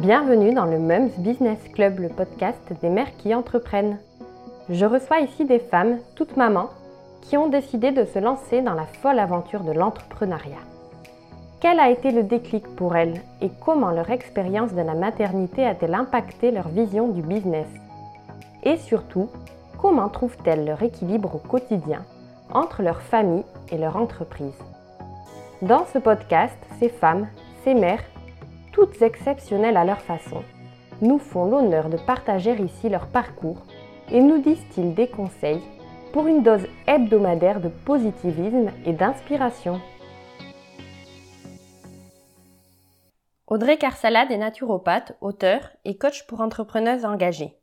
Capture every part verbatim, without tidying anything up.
Bienvenue dans le Mums Business Club, le podcast des mères qui entreprennent. Je reçois ici des femmes, toutes mamans, qui ont décidé de se lancer dans la folle aventure de l'entrepreneuriat. Quel a été le déclic pour elles et comment leur expérience de la maternité a-t-elle impacté leur vision du business? Et surtout, comment trouvent-elles leur équilibre au quotidien entre leur famille et leur entreprise? Dans ce podcast, ces femmes, ces mères, toutes exceptionnelles à leur façon, nous font l'honneur de partager ici leur parcours et nous disent-ils des conseils pour une dose hebdomadaire de positivisme et d'inspiration. Audrey Carsalade est naturopathe, auteure et coach pour entrepreneuses engagées.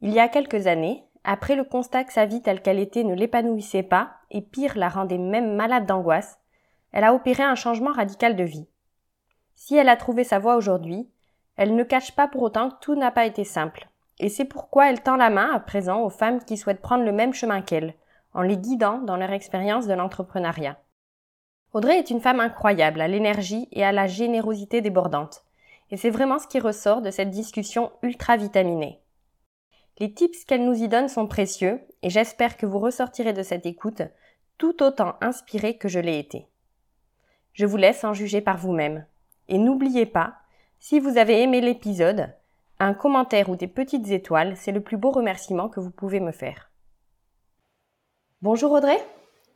Il y a quelques années, après le constat que sa vie telle qu'elle était ne l'épanouissait pas et pire la rendait même malade d'angoisse, elle a opéré un changement radical de vie. Si elle a trouvé sa voie aujourd'hui, elle ne cache pas pour autant que tout n'a pas été simple. Et c'est pourquoi elle tend la main à présent aux femmes qui souhaitent prendre le même chemin qu'elle, en les guidant dans leur expérience de l'entrepreneuriat. Audrey est une femme incroyable à l'énergie et à la générosité débordante. Et c'est vraiment ce qui ressort de cette discussion ultra vitaminée. Les tips qu'elle nous y donne sont précieux et j'espère que vous ressortirez de cette écoute tout autant inspirée que je l'ai été. Je vous laisse en juger par vous-même. Et n'oubliez pas, si vous avez aimé l'épisode, un commentaire ou des petites étoiles, c'est le plus beau remerciement que vous pouvez me faire. Bonjour Audrey.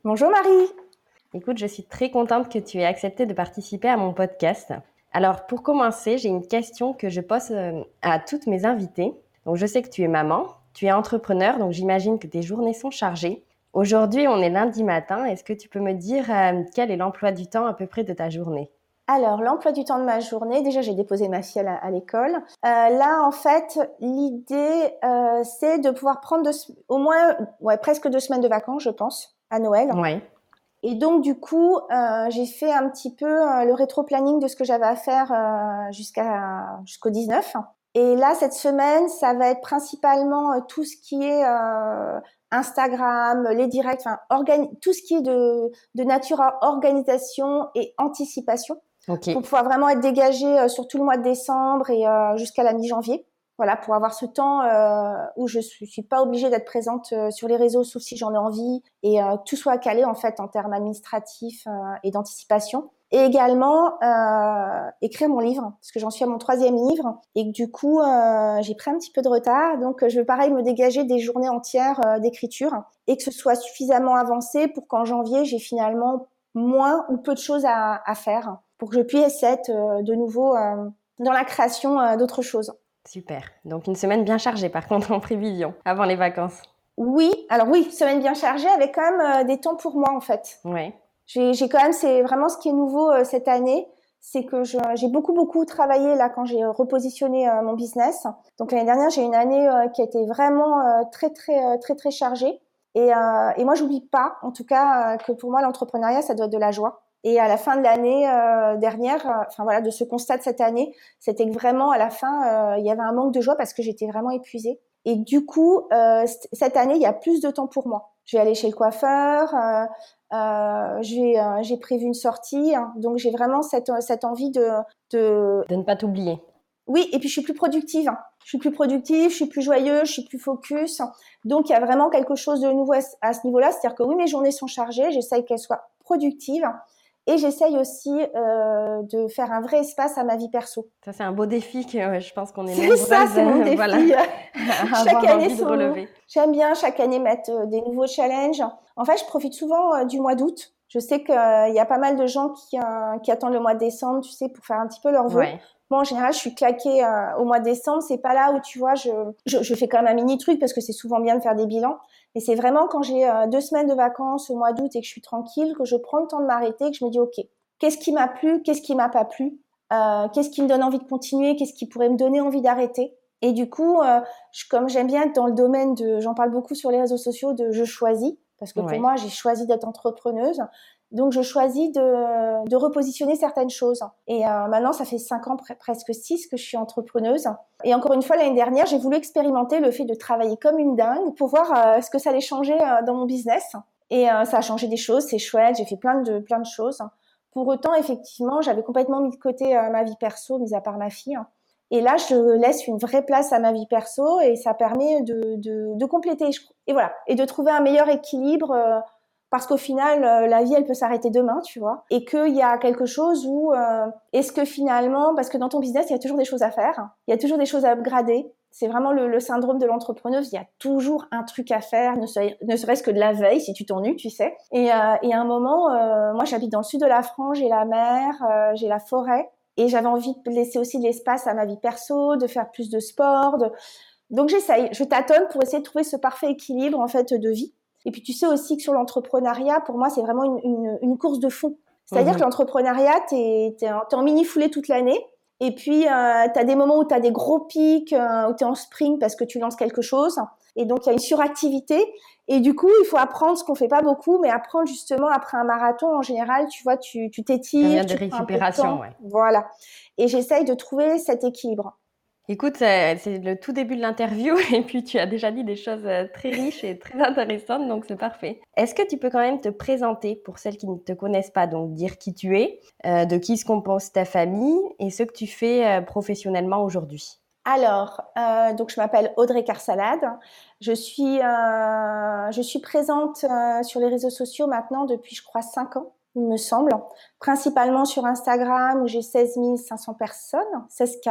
Bonjour Marie. Écoute, je suis très contente que tu aies accepté de participer à mon podcast. Alors pour commencer, j'ai une question que je pose à toutes mes invitées. Donc je sais que tu es maman, tu es entrepreneur, donc j'imagine que tes journées sont chargées. Aujourd'hui, on est lundi matin, est-ce que tu peux me dire euh, quel est l'emploi du temps à peu près de ta journée ? Alors, l'emploi du temps de ma journée, déjà j'ai déposé ma fille à, la, à l'école. Euh, là, en fait, l'idée, euh, c'est de pouvoir prendre deux, au moins ouais, presque deux semaines de vacances, je pense, à Noël. Ouais. Et donc, du coup, euh, j'ai fait un petit peu euh, le rétro-planning de ce que j'avais à faire euh, jusqu'à, jusqu'au dix-neuf. Et là, cette semaine, ça va être principalement euh, tout ce qui est euh, Instagram, les directs, enfin, organi- tout ce qui est de, de nature à organisation et anticipation. Okay. Pour pouvoir vraiment être dégagé euh, sur tout le mois de décembre et euh, jusqu'à la mi-janvier. Voilà, pour avoir ce temps euh, où je suis, suis pas obligée d'être présente euh, sur les réseaux, sauf si j'en ai envie, et euh, tout soit calé en fait en termes administratifs euh, et d'anticipation. Et également euh, écrire mon livre, parce que j'en suis à mon troisième livre et que du coup euh, j'ai pris un petit peu de retard, donc je veux pareil me dégager des journées entières euh, d'écriture et que ce soit suffisamment avancé pour qu'en janvier j'ai finalement moins ou peu de choses à, à faire, pour que je puisse être euh, de nouveau euh, dans la création euh, d'autres choses. Super. Donc une semaine bien chargée par contre en prévision, avant les vacances. Oui, alors oui, semaine bien chargée avec quand même euh, des temps pour moi en fait. Oui. J'ai, j'ai quand même, c'est vraiment ce qui est nouveau euh, cette année, c'est que je, j'ai beaucoup beaucoup travaillé là quand j'ai repositionné euh, mon business. Donc l'année dernière, j'ai une année euh, qui a été vraiment euh, très très très très chargée. Et, euh, et moi, j'oublie pas, en tout cas, euh, que pour moi, l'entrepreneuriat, ça doit être de la joie. Et à la fin de l'année euh, dernière, euh, enfin voilà, de ce constat de cette année, c'était que vraiment à la fin, euh, il y avait un manque de joie parce que j'étais vraiment épuisée. Et du coup, euh, c- cette année, il y a plus de temps pour moi. Je vais aller chez le coiffeur, euh, euh, j'ai, euh, j'ai prévu une sortie, hein, donc j'ai vraiment cette cette envie de, de de ne pas t'oublier. Oui, et puis je suis plus productive. Hein. Je suis plus productive, je suis plus joyeuse, je suis plus focus. Donc il y a vraiment quelque chose de nouveau à, à ce niveau-là, c'est-à-dire que oui, mes journées sont chargées, j'essaye qu'elles soient productives. Et j'essaye aussi euh, de faire un vrai espace à ma vie perso. Ça, c'est un beau défi que euh, je pense qu'on est nombreuses. C'est ça, c'est mon défi. Voilà, chaque année, son... j'aime bien chaque année mettre euh, des nouveaux challenges. En fait, je profite souvent euh, du mois d'août. Je sais qu'il euh, y a pas mal de gens qui, euh, qui attendent le mois de décembre, tu sais, pour faire un petit peu leur vœu. Ouais. Moi, en général, je suis claquée euh, au mois de décembre. C'est pas là où, tu vois, je, je, je fais quand même un mini truc parce que c'est souvent bien de faire des bilans. Et c'est vraiment quand j'ai euh, deux semaines de vacances au mois d'août et que je suis tranquille, que je prends le temps de m'arrêter, que je me dis « Ok, qu'est-ce qui m'a plu ? Qu'est-ce qui m'a pas plu ? euh, Qu'est-ce qui me donne envie de continuer ? Qu'est-ce qui pourrait me donner envie d'arrêter ?» Et du coup, euh, je, comme j'aime bien être dans le domaine de… J'en parle beaucoup sur les réseaux sociaux de « je choisis » parce que ouais. Pour moi, j'ai choisi d'être entrepreneuse. Donc, je choisis de, de repositionner certaines choses. Et euh, maintenant, ça fait cinq ans, pre- presque six, que je suis entrepreneuse. Et encore une fois, l'année dernière, j'ai voulu expérimenter le fait de travailler comme une dingue pour voir euh, ce que ça allait changer euh, dans mon business. Et euh, ça a changé des choses, c'est chouette, j'ai fait plein de, plein de choses. Pour autant, effectivement, j'avais complètement mis de côté euh, ma vie perso, mis à part ma fille. Et là, je laisse une vraie place à ma vie perso et ça permet de, de, de compléter. Et voilà. Et de trouver un meilleur équilibre euh, parce qu'au final, euh, la vie, elle peut s'arrêter demain, tu vois. Et qu'il y a quelque chose où, euh, est-ce que finalement, parce que dans ton business, il y a toujours des choses à faire. Il y a toujours des choses à upgrader. C'est vraiment le, le syndrome de l'entrepreneuse. Il y a toujours un truc à faire, ne, serait, ne serait-ce que de la veille, si tu t'ennuies, tu sais. Et, euh, et à un moment, euh, moi, j'habite dans le sud de la France, j'ai la mer, euh, j'ai la forêt. Et j'avais envie de laisser aussi de l'espace à ma vie perso, de faire plus de sport. De... Donc, j'essaye, je tâtonne pour essayer de trouver ce parfait équilibre, en fait, de vie. Et puis, tu sais aussi que sur l'entrepreneuriat, pour moi, c'est vraiment une, une, une course de fond. C'est-à-dire mmh. que l'entrepreneuriat, t'es, t'es, en, t'es en mini-foulée toute l'année. Et puis, euh, t'as des moments où t'as des gros pics, euh, où t'es en sprint parce que tu lances quelque chose. Et donc, il y a une suractivité. Et du coup, il faut apprendre ce qu'on fait pas beaucoup, mais apprendre justement après un marathon, en général, tu vois, tu, tu t'étires, tu prends un peu de temps. Ouais. Voilà. Et j'essaye de trouver cet équilibre. Écoute, c'est le tout début de l'interview et puis tu as déjà dit des choses très riches et très intéressantes, donc c'est parfait. Est-ce que tu peux quand même te présenter pour celles qui ne te connaissent pas, donc dire qui tu es, euh, de qui se compose ta famille et ce que tu fais euh, professionnellement aujourd'hui? Alors, euh, donc je m'appelle Audrey Carsalade. Je suis, euh, je suis présente euh, sur les réseaux sociaux maintenant depuis, je crois, cinq ans, il me semble. Principalement sur Instagram où j'ai seize mille cinq cents personnes, seize K.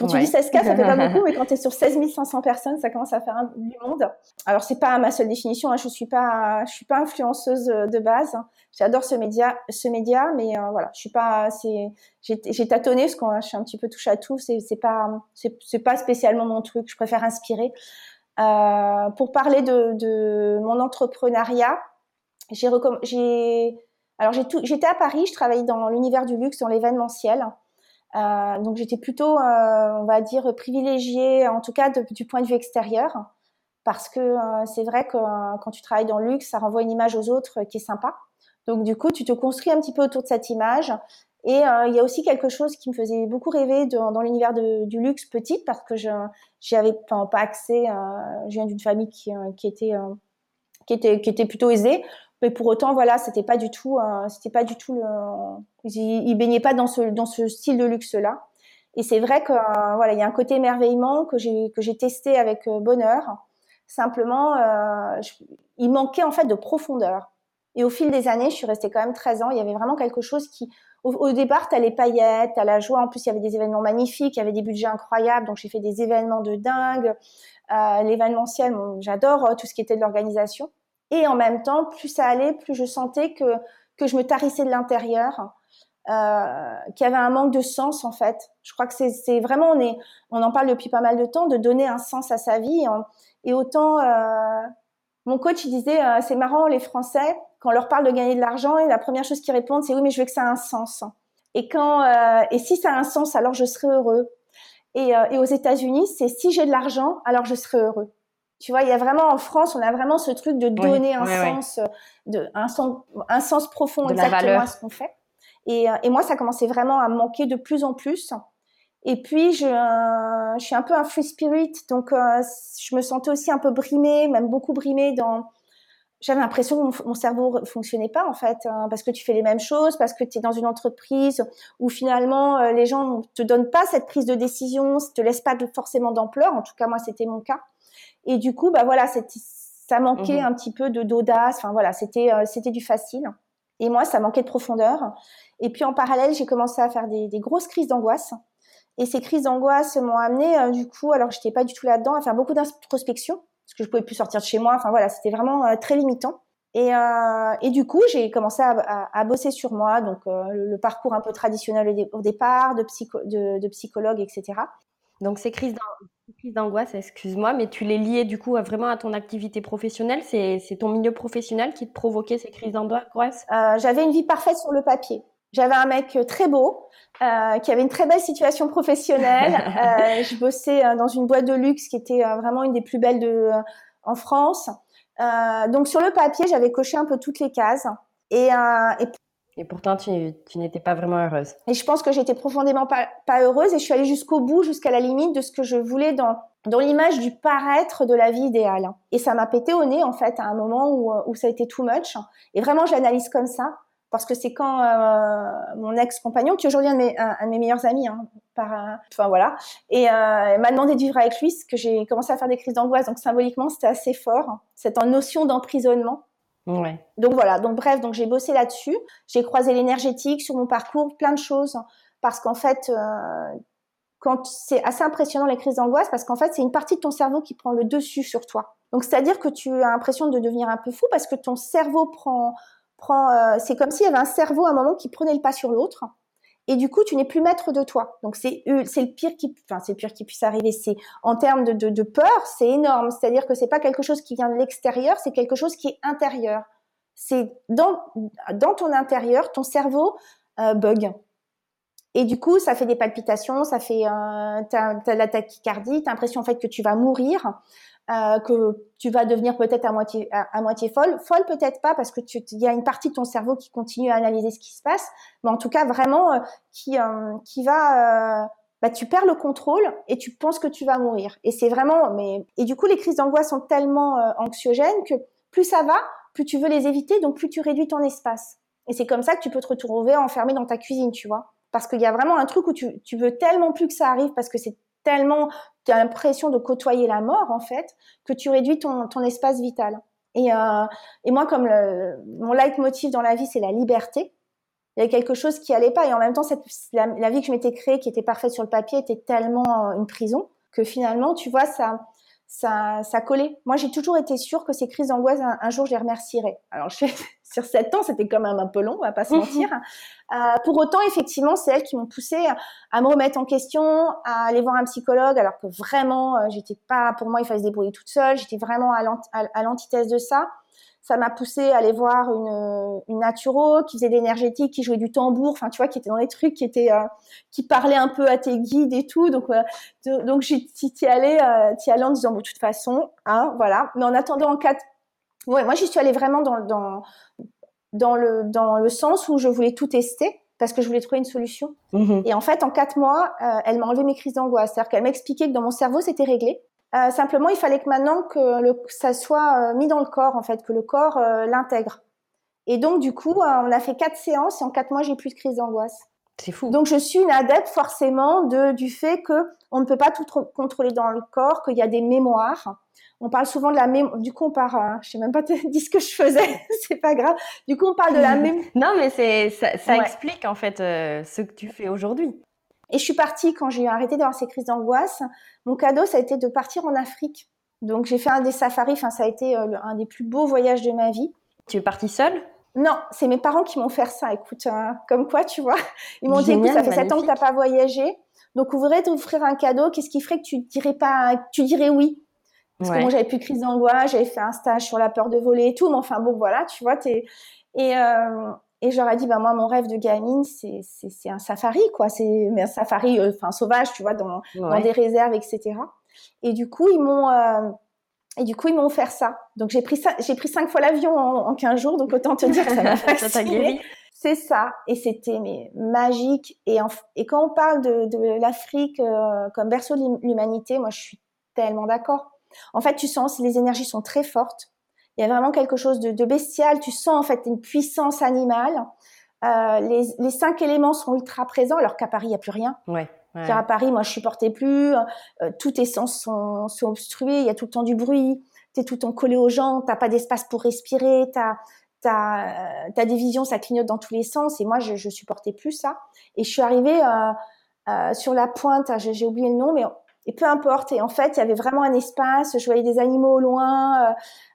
Quand tu ouais. dis seize K, ça fait pas beaucoup, mais quand tu es sur seize mille cinq cents personnes, ça commence à faire un, du monde. Alors, c'est pas ma seule définition, hein, je suis pas, je suis pas influenceuse de base. J'adore ce média, ce média, mais euh, voilà, je suis pas, c'est, j'ai, j'ai tâtonné parce que hein, je suis un petit peu touche à tout. C'est, c'est pas, c'est, c'est pas spécialement mon truc. Je préfère inspirer. Euh, pour parler de, de mon entrepreneuriat, j'ai, recomm... j'ai, alors j'ai tout, j'étais à Paris, je travaillais dans l'univers du luxe, dans l'événementiel. Euh, donc j'étais plutôt, euh, on va dire, privilégiée, en tout cas de, du point de vue extérieur, parce que euh, c'est vrai que euh, quand tu travailles dans le luxe, ça renvoie une image aux autres euh, qui est sympa. Donc du coup, tu te construis un petit peu autour de cette image. Et euh, il y a aussi quelque chose qui me faisait beaucoup rêver de, dans l'univers de, du luxe petite, parce que je j'avais pas, pas accès. Euh, je viens d'une famille qui, euh, qui était euh, qui était qui était plutôt aisée. Mais pour autant, voilà, c'était pas du tout, euh, c'était pas du tout le, ils, ils baignaient pas dans ce, dans ce style de luxe-là. Et c'est vrai que, euh, voilà, il y a un côté émerveillement que j'ai, que j'ai testé avec euh, bonheur. Simplement, euh, je, il manquait, en fait, de profondeur. Et au fil des années, je suis restée quand même treize ans, il y avait vraiment quelque chose qui, au, au départ, t'as les paillettes, t'as la joie. En plus, il y avait des événements magnifiques, il y avait des budgets incroyables, donc j'ai fait des événements de dingue. Euh, l'événementiel, bon, j'adore euh, tout ce qui était de l'organisation. Et en même temps, plus ça allait, plus je sentais que que je me tarissais de l'intérieur, euh, qu'il y avait un manque de sens en fait. Je crois que c'est c'est vraiment on est on en parle depuis pas mal de temps de donner un sens à sa vie. Hein. Et autant euh, mon coach il disait euh, c'est marrant les Français quand on leur parle de gagner de l'argent et la première chose qu'ils répondent c'est oui mais je veux que ça a un sens. Et quand euh, et si ça a un sens alors je serai heureux. Et euh, et aux États-Unis c'est si j'ai de l'argent alors je serai heureux. Tu vois, il y a vraiment en France, on a vraiment ce truc de donner oui, un, oui, sens, oui. De, un sens, un sens profond de exactement à ce qu'on fait. Et, et moi, ça commençait vraiment à me manquer de plus en plus. Et puis, je, je suis un peu un free spirit, donc je me sentais aussi un peu brimée, même beaucoup brimée dans. J'avais l'impression que mon cerveau fonctionnait pas en fait, hein, parce que tu fais les mêmes choses, parce que tu es dans une entreprise où finalement les gens te donnent pas cette prise de décision, te laissent pas forcément d'ampleur. En tout cas, moi, c'était mon cas. Et du coup, bah voilà, ça manquait mmh. un petit peu de d'audace. Enfin voilà, c'était euh, c'était du facile. Et moi, ça manquait de profondeur. Et puis en parallèle, j'ai commencé à faire des, des grosses crises d'angoisse. Et ces crises d'angoisse m'ont amenée, euh, du coup, alors que j'étais pas du tout là-dedans, à faire beaucoup d'introspection parce que je pouvais plus sortir de chez moi. Enfin voilà, c'était vraiment euh, très limitant. Et euh, et du coup, j'ai commencé à, à, à bosser sur moi, donc euh, le, le parcours un peu traditionnel au, dé, au départ, de, psycho, de, de psychologue, et cetera. Donc ces crises d'angoisse. Crise d'angoisse, excuse-moi, mais tu les liais du coup vraiment à ton activité professionnelle. C'est, c'est ton milieu professionnel qui te provoquait ces crises d'angoisse. euh, J'avais une vie parfaite sur le papier. J'avais un mec très beau, euh, qui avait une très belle situation professionnelle. euh, je bossais dans une boîte de luxe qui était vraiment une des plus belles de, euh, en France. Euh, donc sur le papier, j'avais coché un peu toutes les cases. Et, euh, et... et pourtant, tu, tu n'étais pas vraiment heureuse. Et je pense que j'étais profondément pas, pas heureuse et je suis allée jusqu'au bout, jusqu'à la limite de ce que je voulais dans, dans l'image du paraître de la vie idéale. Et ça m'a pété au nez, en fait, à un moment où, où ça a été too much. Et vraiment, je l'analyse comme ça. Parce que c'est quand euh, mon ex-compagnon, qui aujourd'hui est un de mes, un, un de mes meilleurs amis, hein, par, euh, enfin voilà, et euh, m'a demandé de vivre avec lui, que j'ai commencé à faire des crises d'angoisse. Donc symboliquement, c'était assez fort, hein, cette notion d'emprisonnement. Ouais. Donc voilà. Donc bref, donc j'ai bossé là-dessus. J'ai croisé l'énergétique sur mon parcours, plein de choses, parce qu'en fait, euh, quand c'est assez impressionnant les crises d'angoisse, parce qu'en fait, c'est une partie de ton cerveau qui prend le dessus sur toi. Donc c'est-à-dire que tu as l'impression de devenir un peu fou parce que ton cerveau prend Prend, euh, c'est comme s'il y avait un cerveau à un moment qui prenait le pas sur l'autre, et du coup tu n'es plus maître de toi. Donc c'est c'est le pire qui, enfin c'est le pire qui puisse arriver. C'est en termes de, de de peur, c'est énorme. C'est-à-dire que c'est pas quelque chose qui vient de l'extérieur, c'est quelque chose qui est intérieur. C'est dans dans ton intérieur, ton cerveau euh, bug. Et du coup, ça fait des palpitations, ça fait euh, t'as, t'as de la tachycardie, t'as l'impression en fait que tu vas mourir. Euh, que tu vas devenir peut-être à moitié, à, à moitié folle, folle peut-être pas parce que tu, il y a une partie de ton cerveau qui continue à analyser ce qui se passe, mais en tout cas vraiment euh, qui, euh, qui va, euh, bah tu perds le contrôle et tu penses que tu vas mourir. Et c'est vraiment, mais et du coup les crises d'angoisse sont tellement euh, anxiogènes que plus ça va, plus tu veux les éviter, donc plus tu réduis ton espace. Et c'est comme ça que tu peux te retrouver enfermé dans ta cuisine, tu vois, parce qu'il y a vraiment un truc où tu, tu veux tellement plus que ça arrive parce que c'est tellement, tu as l'impression de côtoyer la mort, en fait, que tu réduis ton, ton espace vital. Et, euh, et moi, comme le, mon leitmotiv dans la vie, c'est la liberté, il y a quelque chose qui n'allait pas. Et en même temps, cette, la, la vie que je m'étais créée, qui était parfaite sur le papier, était tellement une prison que finalement, tu vois, ça, ça, ça collait. Moi, j'ai toujours été sûre que ces crises d'angoisse, un, un jour, je les remercierais. Alors, je, sur sept ans, c'était quand même un peu long, on ne va pas se mentir. euh, pour autant, effectivement, c'est elles qui m'ont poussée à me remettre en question, à aller voir un psychologue, alors que vraiment, euh, j'étais pas, pour moi, il fallait se débrouiller toute seule. J'étais vraiment à, l'ant- à, à l'antithèse de ça. Ça m'a poussée à aller voir une, une naturo qui faisait de l'énergétique, qui jouait du tambour, enfin tu vois, qui était dans les trucs, qui était, euh, qui parlait un peu à tes guides et tout. Donc, euh, de, donc j'y t'y allais, euh, t'y allais en disant, bon, de toute façon, hein, voilà. Mais en attendant, en cas, de... ouais, moi j'y suis allée vraiment dans, dans, dans le, dans le sens où je voulais tout tester parce que je voulais trouver une solution. Mmh. Et en fait, en quatre mois, euh, elle m'a enlevé mes crises d'angoisse. C'est-à-dire qu'elle m'expliquait que dans mon cerveau, c'était réglé. Euh, simplement, il fallait que maintenant que le, ça soit euh, mis dans le corps, en fait, que le corps euh, l'intègre. Et donc, du coup, euh, on a fait quatre séances et en quatre mois, j'ai plus de crise d'angoisse. C'est fou. Donc, je suis une adepte forcément de, du fait que on ne peut pas tout tr- contrôler dans le corps, qu'il y a des mémoires. On parle souvent de la mémoire. Du coup, on parle. Euh, je sais même pas te dire ce que je faisais. C'est pas grave. Du coup, on parle de la mémoire. Non, mais c'est ça, ça ouais. explique en fait euh, ce que tu fais aujourd'hui. Et je suis partie, quand j'ai arrêté d'avoir ces crises d'angoisse, mon cadeau, ça a été de partir en Afrique. Donc, j'ai fait un des safaris, enfin, ça a été euh, un des plus beaux voyages de ma vie. Tu es partie seule ? Non, c'est mes parents qui m'ont fait ça. Écoute, euh, comme quoi, tu vois. Ils m'ont Génial, dit, écoute, ça fait magnifique. sept ans que t'as pas voyagé. Donc, on voudrait t'offrir un cadeau. Qu'est-ce qui ferait que tu dirais pas, que tu dirais oui ? Parce ouais. que moi, j'avais plus de crise d'angoisse, j'avais fait un stage sur la peur de voler et tout. Mais enfin, bon, voilà, tu vois, t'es... Et... Euh... Et j'aurais dit, ben moi, mon rêve de gamine, c'est, c'est, c'est un safari, quoi. C'est mais un safari, enfin euh, sauvage, tu vois, dans, ouais. dans des réserves, et cetera. Et du coup, ils m'ont, euh, et du coup, ils m'ont offert ça. Donc j'ai pris ça, j'ai pris cinq fois l'avion en, en quinze jours, donc autant te dire que ça m'a fascinée. C'est ça, et c'était mais magique. Et en, et quand on parle de, de l'Afrique euh, comme berceau de l'humanité, moi, je suis tellement d'accord. En fait, tu sens, les énergies sont très fortes. Il y a vraiment quelque chose de, de bestial. Tu sens en fait une puissance animale. Euh, les, les cinq éléments sont ultra présents, alors qu'à Paris, il n'y a plus rien. Ouais, ouais. Car à Paris, moi, je ne supportais plus. Euh, tous tes sens sont, sont obstrués. Il y a tout le temps du bruit. Tu es tout le temps collé aux gens. Tu n'as pas d'espace pour respirer. Tu as euh, des visions, ça clignote dans tous les sens. Et moi, je ne supportais plus ça. Et je suis arrivée euh, euh, sur la pointe. J'ai, j'ai oublié le nom, mais... Et peu importe. Et en fait, il y avait vraiment un espace. Je voyais des animaux au loin. Euh,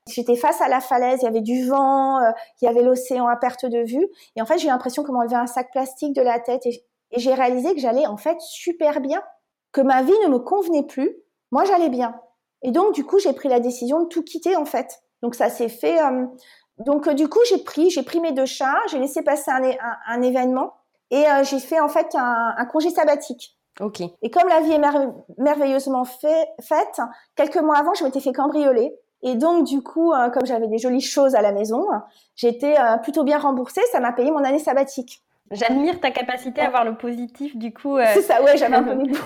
j'étais face à la falaise. Il y avait du vent. Euh, il y avait l'océan à perte de vue. Et en fait, j'ai eu l'impression qu'on m'enlevait un sac plastique de la tête. Et, et j'ai réalisé que j'allais en fait super bien. Que ma vie ne me convenait plus. Moi, j'allais bien. Et donc, du coup, j'ai pris la décision de tout quitter en fait. Donc, ça s'est fait. Euh... Donc, euh, du coup, j'ai pris, j'ai pris mes deux chats. J'ai laissé passer un, é- un, un événement. Et euh, j'ai fait en fait un, un congé sabbatique. Okay. Et comme la vie est mer- merveilleusement fait, faite, quelques mois avant, je m'étais fait cambrioler. Et donc, du coup, euh, comme j'avais des jolies choses à la maison, j'étais euh, plutôt bien remboursée. Ça m'a payé mon année sabbatique. J'admire ta capacité ouais. à voir le positif, du coup. Euh... C'est ça, ouais, j'avais un peu mis... Bon,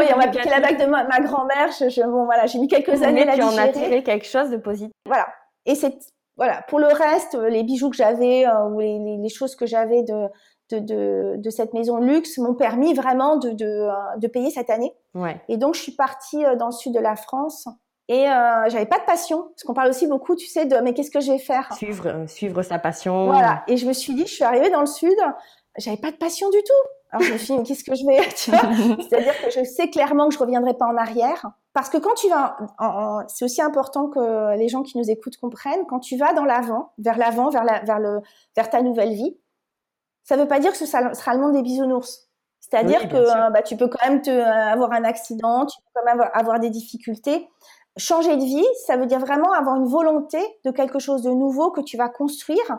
oui, on m'a piqué la bague de ma, ma grand-mère. Je, je, bon, voilà, j'ai mis quelques années à la digérer. Mais tu en as tiré quelque chose de positif. Voilà. Et c'est voilà, pour le reste, les bijoux que j'avais euh, ou les, les choses que j'avais de, de, de, de cette maison de luxe m'ont permis vraiment de, de, de payer cette année. Ouais. Et donc, je suis partie dans le sud de la France. Et euh, j'avais pas de passion, parce qu'on parle aussi beaucoup, tu sais, de mais qu'est-ce que je vais faire ? Suivre, euh, suivre sa passion. Voilà. Et je me suis dit, je suis arrivée dans le sud, j'avais pas de passion du tout. Alors je me suis dit, qu'est-ce que je vais, tu vois ? C'est-à-dire que je sais clairement que je reviendrai pas en arrière, parce que quand tu vas, en, en, c'est aussi important que les gens qui nous écoutent comprennent, quand tu vas dans l'avant, vers l'avant, vers la, vers le, vers ta nouvelle vie, ça veut pas dire que ce sera le monde des bisounours. C'est-à-dire oui, que bah tu peux quand même te euh, avoir un accident, tu peux quand même avoir, avoir des difficultés. Changer de vie, ça veut dire vraiment avoir une volonté de quelque chose de nouveau que tu vas construire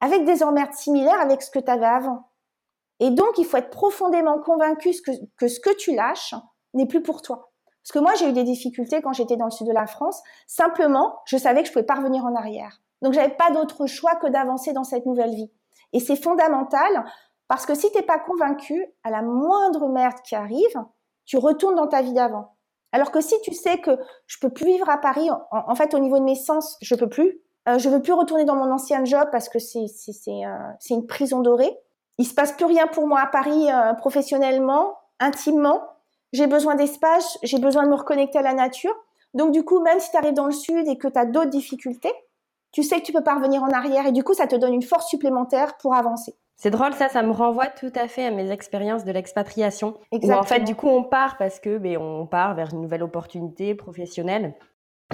avec des emmerdes similaires avec ce que tu avais avant. Et donc, il faut être profondément convaincu que, que ce que tu lâches n'est plus pour toi. Parce que moi, j'ai eu des difficultés quand j'étais dans le sud de la France. Simplement, je savais que je pouvais pas revenir en arrière. Donc, j'avais pas d'autre choix que d'avancer dans cette nouvelle vie. Et c'est fondamental parce que si t'es pas convaincu, à la moindre merde qui arrive, tu retournes dans ta vie d'avant. Alors que si tu sais que je peux plus vivre à Paris, en, en fait, au niveau de mes sens, je peux plus. Euh, je veux plus retourner dans mon ancien job parce que c'est c'est c'est, euh, c'est une prison dorée. Il se passe plus rien pour moi à Paris euh, professionnellement, intimement. J'ai besoin d'espace, j'ai besoin de me reconnecter à la nature. Donc du coup, même si tu arrives dans le sud et que tu as d'autres difficultés, tu sais que tu peux pas revenir en arrière et du coup, ça te donne une force supplémentaire pour avancer. C'est drôle, ça, ça me renvoie tout à fait à mes expériences de l'expatriation. Exactement. Où en fait, du coup, on part parce que, ben, on part vers une nouvelle opportunité professionnelle.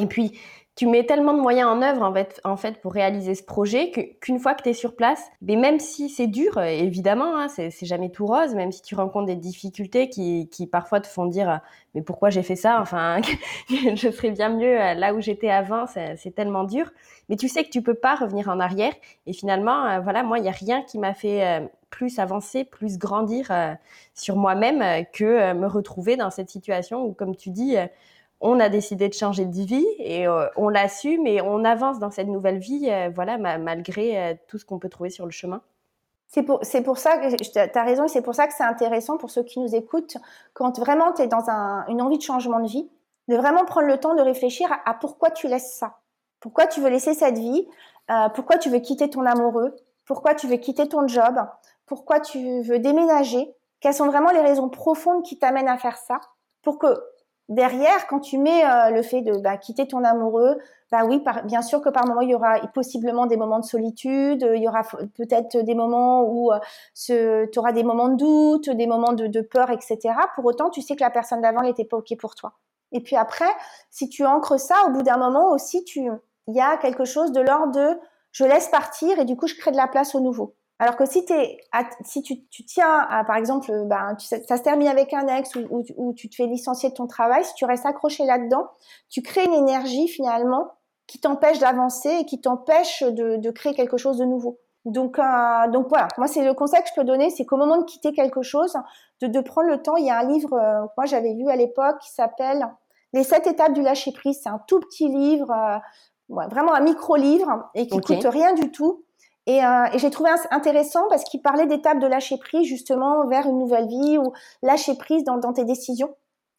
Et puis, tu mets tellement de moyens en œuvre, en fait, en fait pour réaliser ce projet que, qu'une fois que tu es sur place, ben, même si c'est dur, évidemment, hein, c'est, c'est jamais tout rose, même si tu rencontres des difficultés qui, qui parfois te font dire « mais pourquoi j'ai fait ça ? Enfin, je serais bien mieux là où j'étais avant, c'est, c'est tellement dur ». Mais tu sais que tu peux pas revenir en arrière. Et finalement, euh, voilà, moi, il y a rien qui m'a fait euh, plus avancer, plus grandir euh, sur moi-même euh, que euh, me retrouver dans cette situation où, comme tu dis, euh, on a décidé de changer de vie et euh, on l'assume et on avance dans cette nouvelle vie, euh, voilà, ma- malgré euh, tout ce qu'on peut trouver sur le chemin. C'est pour, c'est pour ça que t'as raison. C'est pour ça que c'est intéressant pour ceux qui nous écoutent quand vraiment t'es dans un, une envie de changement de vie, de vraiment prendre le temps de réfléchir à, à pourquoi tu laisses ça. Pourquoi tu veux laisser cette vie ? euh, Pourquoi tu veux quitter ton amoureux ? Pourquoi tu veux quitter ton job ? Pourquoi tu veux déménager ? Quelles sont vraiment les raisons profondes qui t'amènent à faire ça ? Pour que derrière, quand tu mets euh, le fait de bah, quitter ton amoureux, bah oui, par, bien sûr que par moment il y aura possiblement des moments de solitude, il y aura peut-être des moments où euh, tu auras des moments de doute, des moments de, de peur, et cetera. Pour autant, tu sais que la personne d'avant n'était pas OK pour toi. Et puis après, si tu ancres ça, au bout d'un moment aussi, tu il y a quelque chose de l'ordre de « je laisse partir et du coup, je crée de la place au nouveau ». Alors que si, t'es, si tu, tu tiens, à, par exemple, ben, tu, ça se termine avec un ex ou, ou, ou tu te fais licencier de ton travail, si tu restes accroché là-dedans, tu crées une énergie finalement qui t'empêche d'avancer et qui t'empêche de, de créer quelque chose de nouveau. Donc, euh, donc voilà, moi c'est le conseil que je peux donner, c'est qu'au moment de quitter quelque chose, de, de prendre le temps. Il y a un livre euh, que moi j'avais lu à l'époque qui s'appelle « Les sept étapes du lâcher-prise ». C'est un tout petit livre, euh, Ouais, vraiment un micro-livre et qui ne okay. coûte rien du tout. Et, euh, et j'ai trouvé intéressant parce qu'il parlait d'étapes de lâcher-prise justement vers une nouvelle vie ou lâcher-prise dans, dans tes décisions.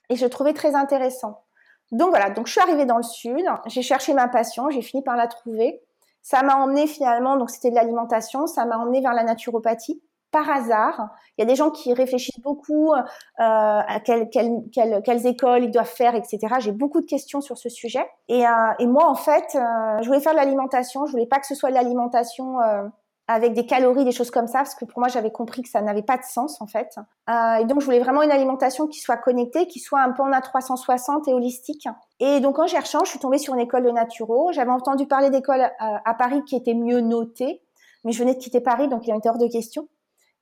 Et je trouvais très intéressant. Donc voilà, donc je suis arrivée dans le sud, j'ai cherché ma passion, j'ai fini par la trouver. Ça m'a emmenée finalement, donc c'était de l'alimentation, ça m'a emmenée vers la naturopathie. Par hasard, il y a des gens qui réfléchissent beaucoup euh, à quelles, quelles, quelles, quelles écoles ils doivent faire, et cetera. J'ai beaucoup de questions sur ce sujet. Et, euh, et moi, en fait, euh, je voulais faire de l'alimentation. Je voulais pas que ce soit de l'alimentation euh, avec des calories, des choses comme ça, parce que pour moi, j'avais compris que ça n'avait pas de sens, en fait. Euh, et donc, je voulais vraiment une alimentation qui soit connectée, qui soit un peu en A trois cent soixante et holistique. Et donc, en cherchant, je suis tombée sur une école de naturo. J'avais entendu parler d'écoles euh, à Paris qui étaient mieux notées, mais je venais de quitter Paris, donc il était hors de question.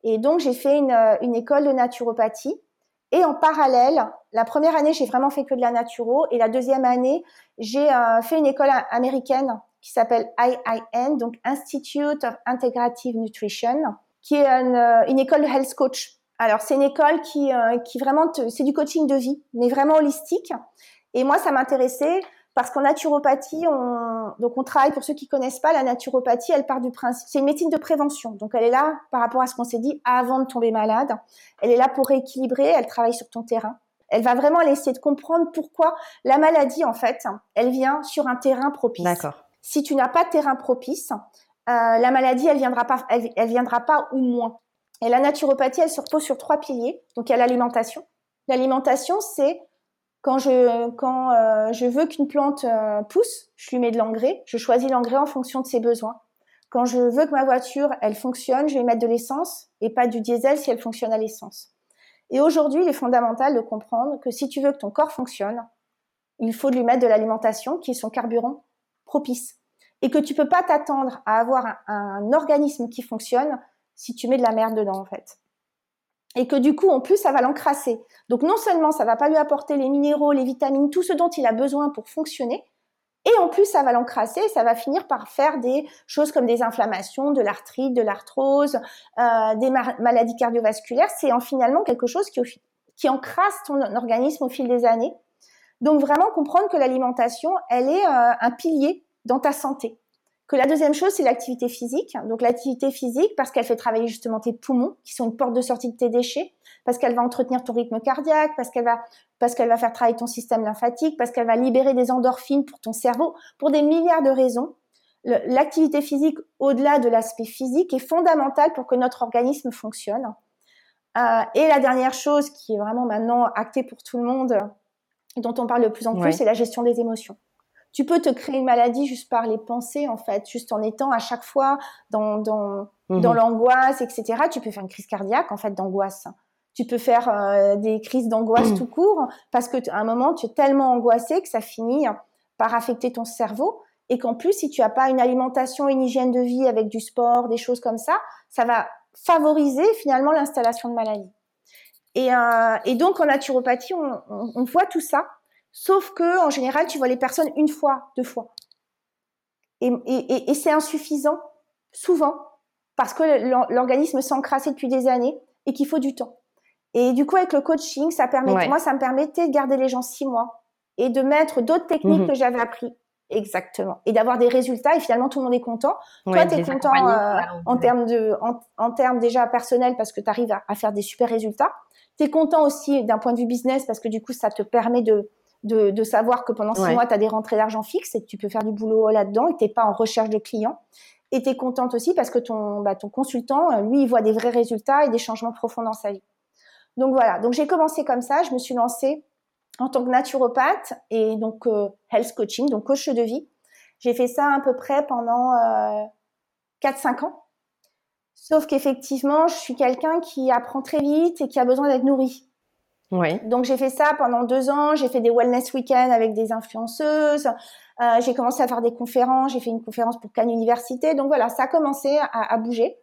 Et donc, j'ai fait une, une école de naturopathie. Et en parallèle, la première année, j'ai vraiment fait que de la naturo. Et la deuxième année, j'ai euh, fait une école américaine qui s'appelle I I N, donc Institute of Integrative Nutrition, qui est une, une école de health coach. Alors, c'est une école qui, euh, qui vraiment, te, c'est du coaching de vie, mais vraiment holistique. Et moi, ça m'intéressait parce qu'en naturopathie, on, donc on travaille, pour ceux qui connaissent pas, la naturopathie, elle part du principe, c'est une médecine de prévention. Donc elle est là par rapport à ce qu'on s'est dit avant de tomber malade. Elle est là pour rééquilibrer, elle travaille sur ton terrain. Elle va vraiment aller essayer de comprendre pourquoi la maladie, en fait, elle vient sur un terrain propice. D'accord. si tu n'as pas de terrain propice, euh, la maladie, elle viendra pas, elle, elle viendra pas ou moins. Et la naturopathie, elle se repose sur trois piliers. Donc, il y a l'alimentation. L'alimentation, c'est quand je, quand, euh, je veux qu'une plante euh, pousse, je lui mets de l'engrais. Je choisis l'engrais en fonction de ses besoins. Quand je veux que ma voiture, elle fonctionne, je vais mettre de l'essence et pas du diesel si elle fonctionne à l'essence. Et aujourd'hui, il est fondamental de comprendre que si tu veux que ton corps fonctionne, il faut lui mettre de l'alimentation qui est son carburant propice. Et que tu peux pas t'attendre à avoir un, un organisme qui fonctionne si tu mets de la merde dedans, en fait. Et que du coup, en plus, ça va l'encrasser. Donc, non seulement ça va pas lui apporter les minéraux, les vitamines, tout ce dont il a besoin pour fonctionner, et en plus, ça va l'encrasser, ça va finir par faire des choses comme des inflammations, de l'arthrite, de l'arthrose, euh, des mar- maladies cardiovasculaires. C'est en, finalement quelque chose qui, qui encrasse ton organisme au fil des années. Donc, vraiment comprendre que l'alimentation, elle est euh, un pilier dans ta santé. Que la deuxième chose, c'est l'activité physique. Donc, l'activité physique, parce qu'elle fait travailler justement tes poumons, qui sont une porte de sortie de tes déchets, parce qu'elle va entretenir ton rythme cardiaque, parce qu'elle va, parce qu'elle va faire travailler ton système lymphatique, parce qu'elle va libérer des endorphines pour ton cerveau, pour des milliards de raisons. Le, l'activité physique, au-delà de l'aspect physique, est fondamentale pour que notre organisme fonctionne. Euh, et la dernière chose, qui est vraiment maintenant actée pour tout le monde, dont on parle de plus en plus, ouais. c'est la gestion des émotions. Tu peux te créer une maladie juste par les pensées, en fait, juste en étant à chaque fois dans, dans, mmh. dans l'angoisse, et cetera. Tu peux faire une crise cardiaque, en fait, d'angoisse. Tu peux faire euh, des crises d'angoisse mmh. tout court parce qu'à un moment, tu es tellement angoissé que ça finit par affecter ton cerveau et qu'en plus, si tu n'as pas une alimentation, une hygiène de vie avec du sport, des choses comme ça, ça va favoriser finalement l'installation de maladies. Et, euh, et donc, en naturopathie, on, on, on voit tout ça. Sauf que, en général, tu vois les personnes une fois, deux fois. Et, et, et c'est insuffisant, souvent, parce que l'organisme s'est encrassé depuis des années et qu'il faut du temps. Et du coup, avec le coaching, ça permet, ouais. moi, ça me permettait de garder les gens six mois et de mettre d'autres techniques mmh. que j'avais apprises. Exactement. Et d'avoir des résultats et finalement, tout le monde est content. Ouais, toi, tu es content euh, en termes de, en, en termes déjà personnels parce que tu arrives à, à faire des super résultats. Tu es content aussi d'un point de vue business parce que du coup, ça te permet de De, de savoir que pendant six ouais. mois, tu as des rentrées d'argent fixes et que tu peux faire du boulot là-dedans et que tu n'es pas en recherche de clients. Et tu es contente aussi parce que ton, bah, ton consultant, lui, il voit des vrais résultats et des changements profonds dans sa vie. Donc voilà, donc j'ai commencé comme ça. Je me suis lancée en tant que naturopathe et donc euh, health coaching, donc coach de vie. J'ai fait ça à peu près pendant euh, quatre à cinq ans. Sauf qu'effectivement, je suis quelqu'un qui apprend très vite et qui a besoin d'être nourrie. Oui. Donc, j'ai fait ça pendant deux ans. J'ai fait des wellness week-ends avec des influenceuses. Euh, j'ai commencé à faire des conférences. J'ai fait une conférence pour Cannes Université. Donc, voilà, ça a commencé à, à bouger.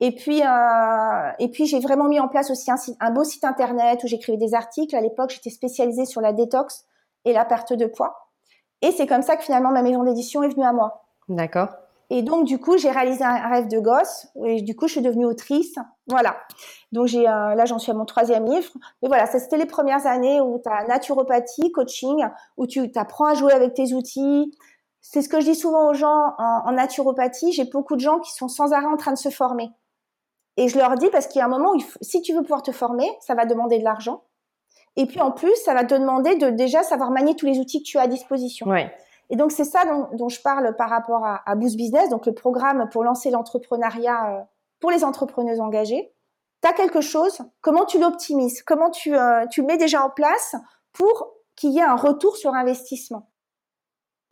Et puis, euh, et puis, j'ai vraiment mis en place aussi un, site, un beau site internet où j'écrivais des articles. À l'époque, j'étais spécialisée sur la détox et la perte de poids. Et c'est comme ça que finalement, ma maison d'édition est venue à moi. D'accord. Et donc, du coup, j'ai réalisé un rêve de gosse. Et du coup, je suis devenue autrice. Voilà. Donc, j'ai, euh, là, j'en suis à mon troisième livre. Mais voilà, ça, c'était les premières années où tu as naturopathie, coaching, où tu apprends à jouer avec tes outils. C'est ce que je dis souvent aux gens en, en naturopathie. J'ai beaucoup de gens qui sont sans arrêt en train de se former. Et je leur dis, parce qu'il y a un moment où il faut, si tu veux pouvoir te former, ça va demander de l'argent. Et puis, en plus, ça va te demander de déjà savoir manier tous les outils que tu as à disposition. Oui. Et donc, c'est ça dont, dont je parle par rapport à, à Boost Business, donc le programme pour lancer l'entrepreneuriat pour les entrepreneuses engagées. Tu as quelque chose, comment tu l'optimises, comment tu, euh, tu le mets déjà en place pour qu'il y ait un retour sur investissement.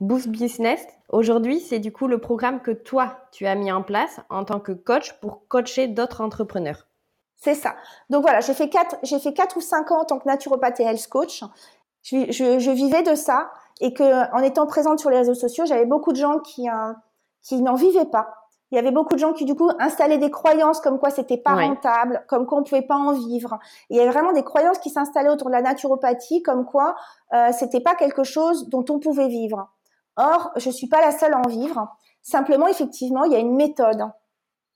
Boost Business, aujourd'hui, c'est du coup le programme que toi, tu as mis en place en tant que coach pour coacher d'autres entrepreneurs. C'est ça. Donc voilà, j'ai fait quatre, j'ai fait quatre ou cinq ans en tant que naturopathe et health coach. Je, je, je vivais de ça. Et que, en étant présente sur les réseaux sociaux, j'avais beaucoup de gens qui, hein, qui n'en vivaient pas. Il y avait beaucoup de gens qui, du coup, installaient des croyances comme quoi c'était pas ouais. rentable, comme quoi on pouvait pas en vivre. Et il y avait vraiment des croyances qui s'installaient autour de la naturopathie, comme quoi, euh, c'était pas quelque chose dont on pouvait vivre. Or, je suis pas la seule à en vivre. Simplement, effectivement, il y a une méthode.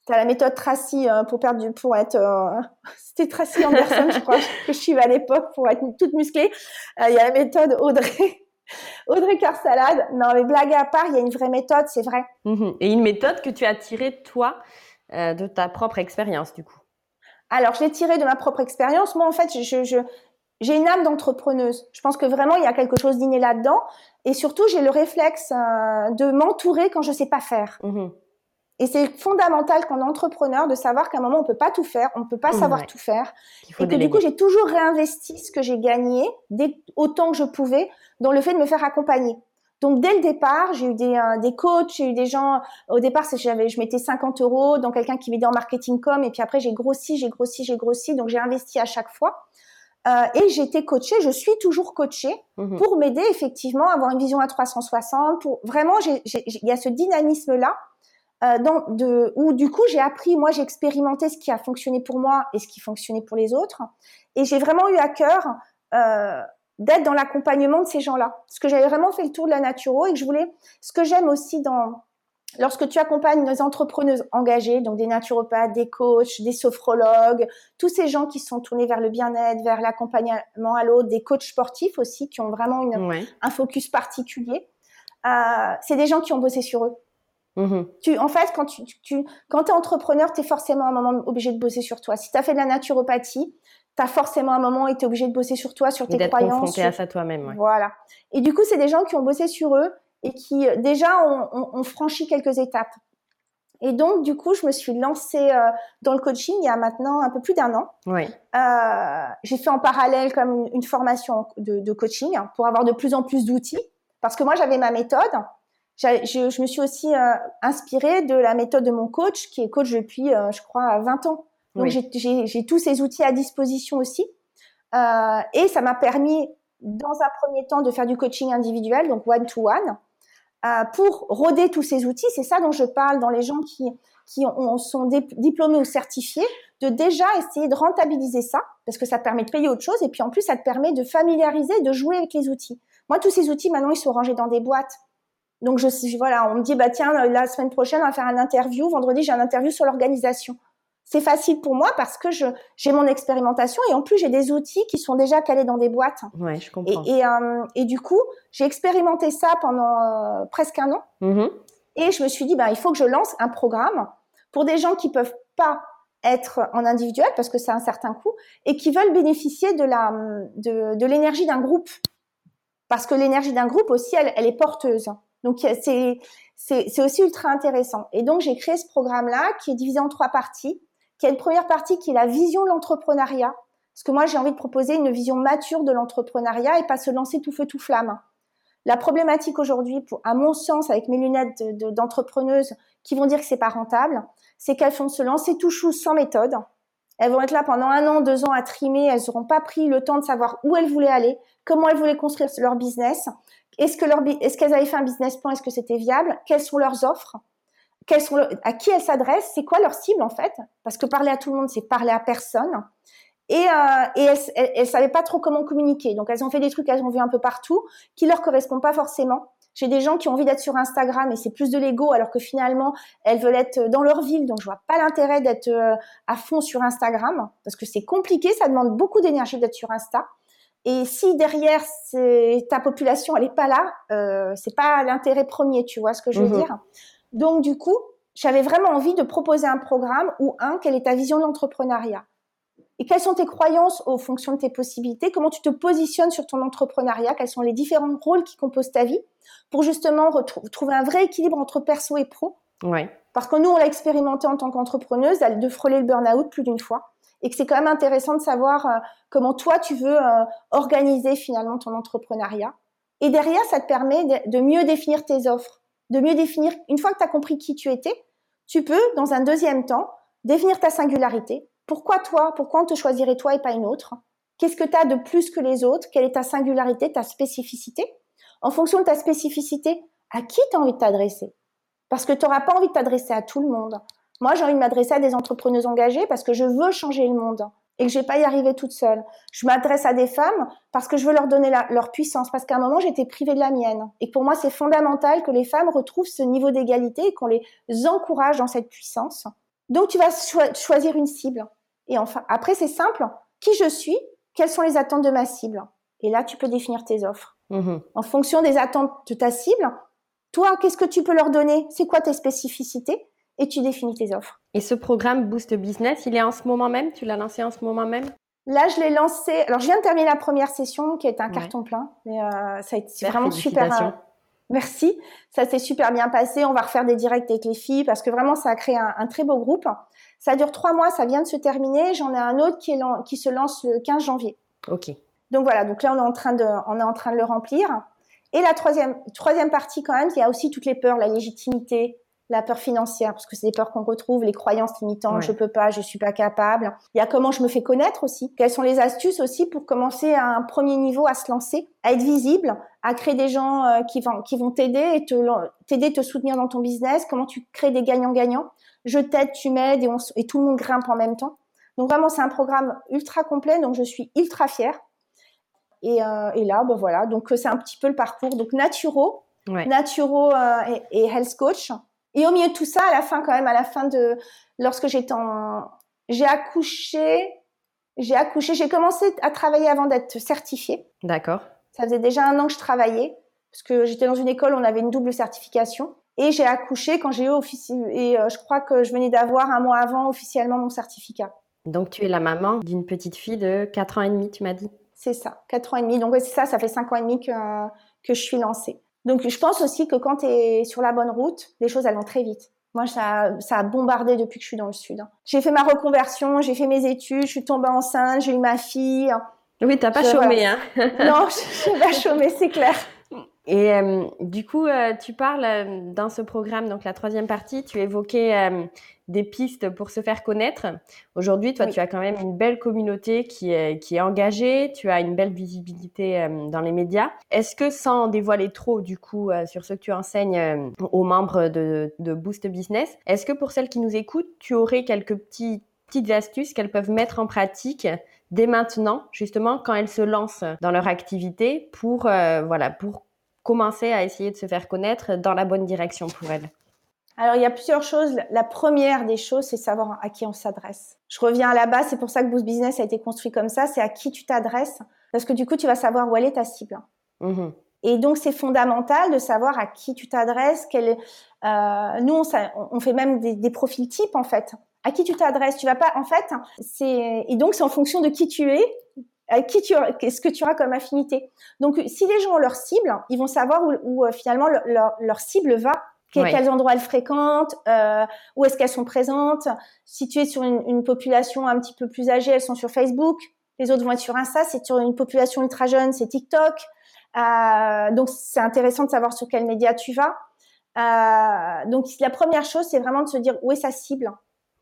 T'as la méthode Tracy euh, pour perdre du, pour être, euh, c'était Tracy Anderson, je crois, que je suivais à l'époque pour être toute musclée. Euh, il y a la méthode Audrey. Audrey Carsalade, non mais blague à part, il y a une vraie méthode, c'est vrai. Mmh. Et une méthode que tu as tirée, toi, euh, de ta propre expérience, du coup. Alors, je l'ai tirée de ma propre expérience. Moi, en fait, je, je, j'ai une âme d'entrepreneuse. Je pense que vraiment, il y a quelque chose d'inné là-dedans. Et surtout, j'ai le réflexe euh, de m'entourer quand je ne sais pas faire. Mmh. Et c'est fondamental qu'en entrepreneur, de savoir qu'à un moment, on ne peut pas tout faire, on ne peut pas mmh, savoir ouais. tout faire. Et que déléguer. Du coup, j'ai toujours réinvesti ce que j'ai gagné, dès, autant que je pouvais, dans le fait de me faire accompagner. Donc, dès le départ, j'ai eu des, euh, des coachs, j'ai eu des gens... Au départ, c'est, j'avais, je mettais cinquante euros dans quelqu'un qui m'aidait en marketing com. Et puis après, j'ai grossi, j'ai grossi, j'ai grossi. Donc, j'ai investi à chaque fois. Euh, et j'étais coachée, je suis toujours coachée mmh. pour m'aider effectivement à avoir une vision à trois cent soixante. Pour... Vraiment, il y a ce dynamisme-là. Euh, dans, de, où du coup j'ai appris, moi j'ai expérimenté ce qui a fonctionné pour moi et ce qui fonctionnait pour les autres, et j'ai vraiment eu à cœur euh, d'être dans l'accompagnement de ces gens-là, parce que j'avais vraiment fait le tour de la naturo et que je voulais, ce que j'aime aussi dans, lorsque tu accompagnes nos entrepreneuses engagées, donc des naturopathes, des coachs, des sophrologues, tous ces gens qui sont tournés vers le bien-être, vers l'accompagnement à l'autre, des coachs sportifs aussi qui ont vraiment une, ouais. un focus particulier, euh, c'est des gens qui ont bossé sur eux. Mmh. Tu, en fait, quand tu, tu quand t'es entrepreneur, t'es forcément à un moment obligé de bosser sur toi. Si t'as fait de la naturopathie, t'as forcément à un moment été obligé de bosser sur toi, sur tes croyances. Et d'être confronté à ça toi-même. Ouais. Voilà. Et du coup, c'est des gens qui ont bossé sur eux et qui déjà ont, ont, ont franchi quelques étapes. Et donc, du coup, je me suis lancée euh, dans le coaching il y a maintenant un peu plus d'un an. Oui. Euh, j'ai fait en parallèle comme une, une formation de, de coaching hein, pour avoir de plus en plus d'outils, parce que moi, j'avais ma méthode. Je, je me suis aussi euh, inspirée de la méthode de mon coach, qui est coach depuis, euh, je crois, vingt ans. Donc, oui. j'ai, j'ai, j'ai tous ces outils à disposition aussi. Euh, et ça m'a permis, dans un premier temps, de faire du coaching individuel, donc one-to-one, euh, pour roder tous ces outils. C'est ça dont je parle dans les gens qui, qui ont, sont diplômés ou certifiés, de déjà essayer de rentabiliser ça, parce que ça te permet de payer autre chose. Et puis, en plus, ça te permet de familiariser, de jouer avec les outils. Moi, tous ces outils, maintenant, ils sont rangés dans des boîtes. Donc, je, je, voilà, on me dit, bah, tiens, la semaine prochaine, on va faire un interview. Vendredi, j'ai un interview sur l'organisation. C'est facile pour moi parce que je, j'ai mon expérimentation et en plus, j'ai des outils qui sont déjà calés dans des boîtes. Ouais, je comprends. Et, et, euh, et du coup, j'ai expérimenté ça pendant euh, presque un an. Mm-hmm. Et je me suis dit, bah, il faut que je lance un programme pour des gens qui ne peuvent pas être en individuel parce que ça a un certain coût et qui veulent bénéficier de, la, de, de l'énergie d'un groupe. Parce que l'énergie d'un groupe aussi, elle, elle est porteuse. Donc, c'est, c'est, c'est aussi ultra intéressant. Et donc, j'ai créé ce programme-là qui est divisé en trois parties, qui a une première partie qui est la vision de l'entrepreneuriat. Parce que moi, j'ai envie de proposer une vision mature de l'entrepreneuriat et pas se lancer tout feu, tout flamme. La problématique aujourd'hui, pour, à mon sens, avec mes lunettes de, de, d'entrepreneuse qui vont dire que c'est pas rentable, c'est qu'elles vont se lancer tout chou sans méthode. Elles vont être là pendant un an, deux ans à trimer. Elles n'auront pas pris le temps de savoir où elles voulaient aller, comment elles voulaient construire leur business. Est-ce, que leur, est-ce qu'elles avaient fait un business plan? Est-ce que c'était viable? Quelles sont leurs offres? Quelles sont le, à qui elles s'adressent? C'est quoi leur cible en fait? Parce que parler à tout le monde, c'est parler à personne. Et, euh, et elles ne savaient pas trop comment communiquer. Donc, elles ont fait des trucs qu'elles ont vu un peu partout qui ne leur correspondent pas forcément. J'ai des gens qui ont envie d'être sur Instagram et c'est plus de l'ego alors que finalement, elles veulent être dans leur ville. Donc, je ne vois pas l'intérêt d'être euh, à fond sur Instagram parce que c'est compliqué. Ça demande beaucoup d'énergie d'être sur Insta. Et si derrière, c'est, ta population, elle n'est pas là, euh, c'est pas l'intérêt premier, tu vois ce que je veux mmh. dire. Donc, du coup, j'avais vraiment envie de proposer un programme où, un, quelle est ta vision de l'entrepreneuriat? Et quelles sont tes croyances en fonction de tes possibilités? Comment tu te positionnes sur ton entrepreneuriat? Quels sont les différents rôles qui composent ta vie? Pour justement retru- trouver un vrai équilibre entre perso et pro. Ouais. Parce que nous, on l'a expérimenté en tant qu'entrepreneuse, de frôler le burn-out plus d'une fois. Et que c'est quand même intéressant de savoir euh, comment toi, tu veux euh, organiser finalement ton entrepreneuriat. Et derrière, ça te permet de, de mieux définir tes offres, de mieux définir, une fois que tu as compris qui tu étais, tu peux, dans un deuxième temps, définir ta singularité. Pourquoi toi? Pourquoi on te choisirait toi et pas une autre? Qu'est-ce que tu as de plus que les autres? Quelle est ta singularité, ta spécificité? En fonction de ta spécificité, à qui tu as envie de t'adresser? Parce que tu n'auras pas envie de t'adresser à tout le monde. Moi, j'ai envie de m'adresser à des entrepreneuses engagées parce que je veux changer le monde et que je ne vais pas y arriver toute seule. Je m'adresse à des femmes parce que je veux leur donner la, leur puissance, parce qu'à un moment, j'étais privée de la mienne. Et pour moi, c'est fondamental que les femmes retrouvent ce niveau d'égalité et qu'on les encourage dans cette puissance. Donc, tu vas cho- choisir une cible. Et enfin, après, c'est simple. Qui je suis? Quelles sont les attentes de ma cible? Et là, tu peux définir tes offres. Mmh. En fonction des attentes de ta cible, toi, qu'est-ce que tu peux leur donner? C'est quoi tes spécificités? Et tu définis tes offres. Et ce programme Boost Business, il est en ce moment même? Tu l'as lancé en ce moment même? Là, je l'ai lancé. Alors, je viens de terminer la première session qui est un ouais. carton plein. Mais euh, ça a été vraiment super. Euh, merci. Ça s'est super bien passé. On va refaire des directs avec les filles parce que vraiment, ça a créé un, un très beau groupe. Ça dure trois mois. Ça vient de se terminer. J'en ai un autre qui, est lan- qui se lance le quinze janvier. OK. Donc, voilà. Donc là, on est en train de, on est en train de le remplir. Et la troisième, troisième partie quand même, il y a aussi toutes les peurs, la légitimité, la peur financière, parce que c'est des peurs qu'on retrouve, les croyances limitantes, ouais. je peux pas, je suis pas capable. Il y a comment je me fais connaître aussi. Quelles sont les astuces aussi pour commencer à un premier niveau à se lancer, à être visible, à créer des gens euh, qui vont, qui vont t'aider et te, t'aider, te soutenir dans ton business. Comment tu crées des gagnants-gagnants. Je t'aide, tu m'aides et, on, et tout le monde grimpe en même temps. Donc vraiment, c'est un programme ultra complet, donc je suis ultra fière. Et, euh, et là, ben voilà, donc c'est un petit peu le parcours. Donc naturo, ouais. naturo euh, et, et health coach. Et au milieu de tout ça, à la fin quand même, à la fin de lorsque j'étais en, j'ai accouché, j'ai accouché, j'ai commencé à travailler avant d'être certifiée. D'accord. Ça faisait déjà un an que je travaillais parce que j'étais dans une école, on avait une double certification. Et j'ai accouché quand j'ai eu officiellement, et euh, je crois que je venais d'avoir un mois avant officiellement mon certificat. Donc tu es la maman d'une petite fille de quatre ans et demi, tu m'as dit. C'est ça, quatre ans et demi. Donc, ouais, c'est ça, ça fait cinq ans et demi que, euh, que je suis lancée. Donc, je pense aussi que quand tu es sur la bonne route, les choses, elles vont très vite. Moi, ça, ça a bombardé depuis que je suis dans le Sud. Hein. J'ai fait ma reconversion, j'ai fait mes études, je suis tombée enceinte, j'ai eu ma fille. Hein. Oui, tu n'as pas je, chômé. Voilà. Hein. Non, je n'ai pas chômé, c'est clair. Et euh, du coup, euh, tu parles euh, dans ce programme, donc la troisième partie, tu évoquais euh, des pistes pour se faire connaître. Aujourd'hui, toi, oui. tu as quand même une belle communauté qui est, qui est engagée, tu as une belle visibilité euh, dans les médias. Est-ce que, sans dévoiler trop du coup euh, sur ce que tu enseignes euh, aux membres de, de Boost Business, est-ce que pour celles qui nous écoutent, tu aurais quelques petits, petites astuces qu'elles peuvent mettre en pratique dès maintenant, justement, quand elles se lancent dans leur activité pour, euh, voilà, pour commencer à essayer de se faire connaître dans la bonne direction pour elle? Alors, il y a plusieurs choses. La première des choses, c'est savoir à qui on s'adresse. Je reviens à la base, c'est pour ça que Boost Business a été construit comme ça, c'est à qui tu t'adresses, parce que du coup, tu vas savoir où elle est ta cible. Mmh. Et donc, c'est fondamental de savoir à qui tu t'adresses. Quel, euh, nous, on, on fait même des, des profils types, en fait. À qui tu t'adresses, tu vas pas… En fait, c'est… Et donc, c'est en fonction de qui tu es, Qui tu, ce que tu auras comme affinité. Donc, si les gens ont leur cible, ils vont savoir où, où finalement leur, leur, leur cible va, quels ouais. endroits elles fréquentent, euh, où est-ce qu'elles sont présentes. Si tu es sur une, une population un petit peu plus âgée, elles sont sur Facebook. Les autres vont être sur Insta. Si tu es sur une population ultra jeune, c'est TikTok. Euh, donc, c'est intéressant de savoir sur quel média tu vas. Euh, donc, la première chose, c'est vraiment de se dire où est sa cible.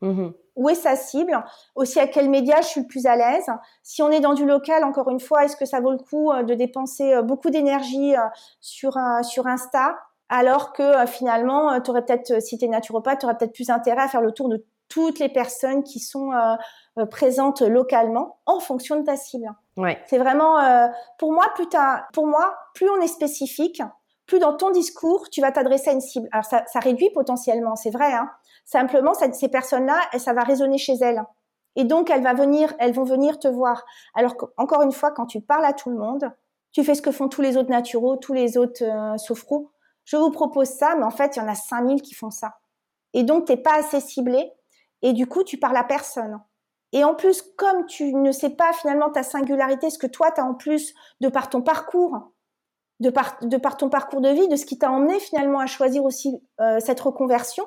Mmh. Où est sa cible? Aussi, à quel média je suis le plus à l'aise? Si on est dans du local, encore une fois, est-ce que ça vaut le coup de dépenser beaucoup d'énergie sur, sur Insta? Alors que finalement, t'aurais peut-être, si t'es naturopathe, t'aurais peut-être plus intérêt à faire le tour de toutes les personnes qui sont euh, présentes localement en fonction de ta cible. Ouais. C'est vraiment, euh, pour moi, plus t'as, pour moi, plus on est spécifique, plus dans ton discours, tu vas t'adresser à une cible. Alors, ça, ça réduit potentiellement, c'est vrai, hein. Simplement, ça, ces personnes-là, ça va résonner chez elles. Et donc, elles, va venir, elles vont venir te voir. Alors qu'encore une fois, quand tu parles à tout le monde, tu fais ce que font tous les autres naturaux, tous les autres euh, sophros. Je vous propose ça, mais en fait, il y en a cinq mille qui font ça. Et donc, tu n'es pas assez ciblé. Et du coup, tu parles à personne. Et en plus, comme tu ne sais pas finalement ta singularité, ce que toi, tu as en plus de par ton parcours, de par, de par ton parcours de vie, de ce qui t'a emmené finalement à choisir aussi euh, cette reconversion,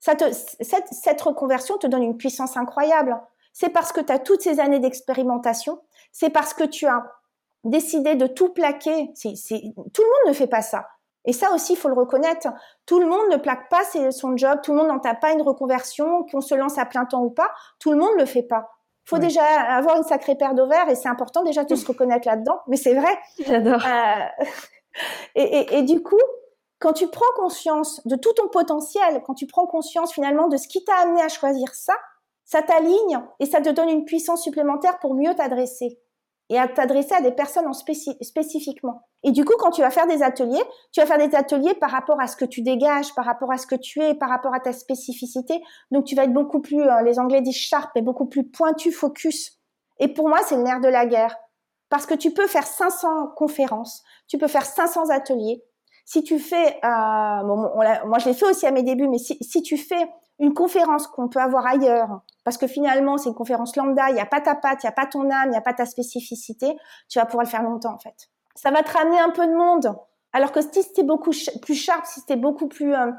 ça te, cette, cette reconversion te donne une puissance incroyable. C'est parce que tu as toutes ces années d'expérimentation, c'est parce que tu as décidé de tout plaquer. C'est, c'est, tout le monde ne fait pas ça. Et ça aussi, il faut le reconnaître. Tout le monde ne plaque pas son job, tout le monde n'en tape pas une reconversion, qu'on se lance à plein temps ou pas, tout le monde ne le fait pas. Il faut oui. déjà avoir une sacrée paire d'ovaires, et c'est important déjà de se reconnaître là-dedans, mais c'est vrai. J'adore. Euh... et, et, et du coup, quand tu prends conscience de tout ton potentiel, quand tu prends conscience finalement de ce qui t'a amené à choisir ça, ça t'aligne et ça te donne une puissance supplémentaire pour mieux t'adresser et à t'adresser à des personnes en spécif- spécifiquement. Et du coup, quand tu vas faire des ateliers, tu vas faire des ateliers par rapport à ce que tu dégages, par rapport à ce que tu es, par rapport à ta spécificité. Donc, tu vas être beaucoup plus, hein, les Anglais disent sharp, mais beaucoup plus pointu, focus. Et pour moi, c'est le nerf de la guerre. Parce que tu peux faire cinq cents conférences, tu peux faire cinq cents ateliers. Si tu fais, euh, bon, on l'a, moi je l'ai fait aussi à mes débuts, mais si, si tu fais une conférence qu'on peut avoir ailleurs, parce que finalement, c'est une conférence lambda, il n'y a pas ta patte, il n'y a pas ton âme, il n'y a pas ta spécificité, tu vas pouvoir le faire longtemps, en fait. Ça va te ramener un peu de monde. Alors que si t'es beaucoup plus sharp, si t'es beaucoup plus, euh,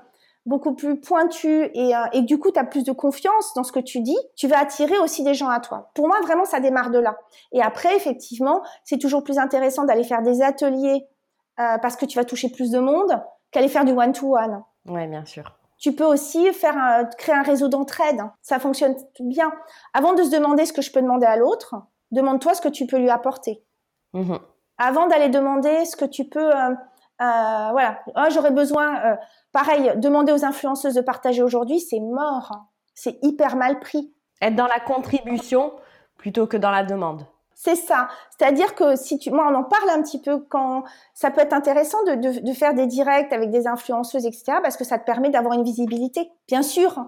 beaucoup plus pointu et, euh, et du coup, t'as plus de confiance dans ce que tu dis, tu vas attirer aussi des gens à toi. Pour moi, vraiment, ça démarre de là. Et après, effectivement, c'est toujours plus intéressant d'aller faire des ateliers euh, parce que tu vas toucher plus de monde qu'aller faire du one-to-one. Oui, bien sûr. Tu peux aussi faire un, créer un réseau d'entraide. Ça fonctionne bien. Avant de se demander ce que je peux demander à l'autre, demande-toi ce que tu peux lui apporter. Mmh. Avant d'aller demander ce que tu peux... Euh, euh, voilà, oh, j'aurais besoin... Euh, pareil, demander aux influenceuses de partager aujourd'hui, c'est mort. C'est hyper mal pris. Être dans la contribution plutôt que dans la demande. C'est ça. C'est-à-dire que si tu, moi, on en parle un petit peu quand ça peut être intéressant de, de, de faire des directs avec des influenceuses, et cetera, parce que ça te permet d'avoir une visibilité. Bien sûr.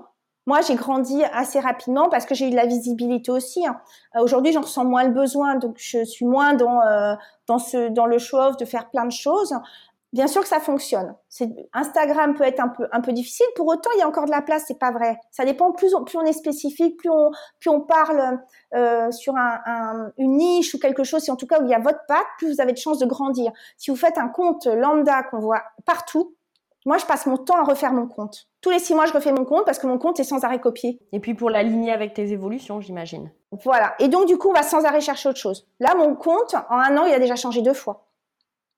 Moi, j'ai grandi assez rapidement parce que j'ai eu de la visibilité aussi. Hein. Euh, aujourd'hui, j'en ressens moins le besoin, donc je suis moins dans euh, dans ce dans le show-off de faire plein de choses. Bien sûr que ça fonctionne. C'est, Instagram peut être un peu un peu difficile. Pour autant, il y a encore de la place. C'est pas vrai. Ça dépend. Plus on, plus on est spécifique, plus on plus on parle euh, sur un, un une niche ou quelque chose. Si en tout cas où il y a votre patte, plus vous avez de chances de grandir. Si vous faites un compte lambda qu'on voit partout, moi je passe mon temps à refaire mon compte. Tous les six mois, je refais mon compte parce que mon compte est sans arrêt copié. Et puis pour l'aligner avec tes évolutions, j'imagine. Voilà. Et donc du coup, on va sans arrêt chercher autre chose. Là, mon compte en un an, il a déjà changé deux fois.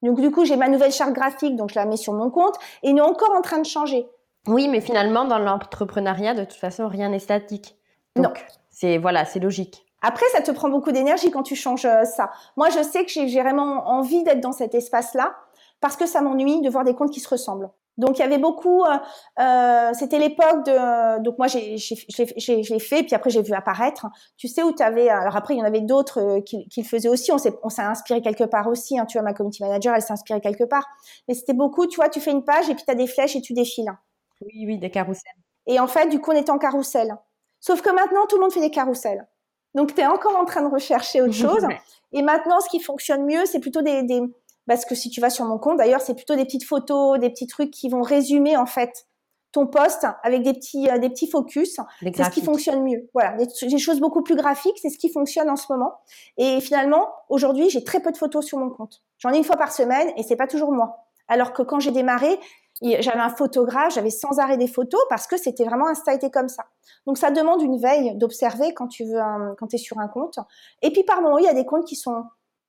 Donc, du coup, j'ai ma nouvelle charte graphique, donc je la mets sur mon compte et elle est encore en train de changer. Oui, mais finalement, dans l'entrepreneuriat, de toute façon, rien n'est statique. Donc, non. C'est, voilà, c'est logique. Après, ça te prend beaucoup d'énergie quand tu changes ça. Moi, je sais que j'ai, j'ai vraiment envie d'être dans cet espace-là parce que ça m'ennuie de voir des comptes qui se ressemblent. Donc, il y avait beaucoup… Euh, euh, c'était l'époque de… Donc, moi, j'ai, j'ai, j'ai, j'ai, je l'ai fait, puis après, j'ai vu apparaître. Tu sais où tu avais… Alors, après, il y en avait d'autres euh, qui, qui le faisaient aussi. On s'est, on s'est inspiré quelque part aussi. Hein. Tu vois, ma community manager, elle s'est inspirée quelque part. Mais c'était beaucoup… Tu vois, tu fais une page et puis tu as des flèches et tu défiles. Oui, oui, des carousels. Et en fait, du coup, on était en carrousel. Sauf que maintenant, tout le monde fait des carousels. Donc, tu es encore en train de rechercher autre chose. Et maintenant, ce qui fonctionne mieux, c'est plutôt des… des Parce que si tu vas sur mon compte, d'ailleurs, c'est plutôt des petites photos, des petits trucs qui vont résumer, en fait, ton post avec des petits, euh, des petits focus. Les c'est ce qui fonctionne mieux. Voilà. Des, des choses beaucoup plus graphiques, c'est ce qui fonctionne en ce moment. Et finalement, aujourd'hui, j'ai très peu de photos sur mon compte. J'en ai une fois par semaine et c'est pas toujours moi. Alors que quand j'ai démarré, j'avais un photographe, j'avais sans arrêt des photos parce que c'était vraiment Insta était comme ça. Donc, ça demande une veille d'observer quand tu veux, un, quand t'es sur un compte. Et puis, par moment, il y a des comptes qui sont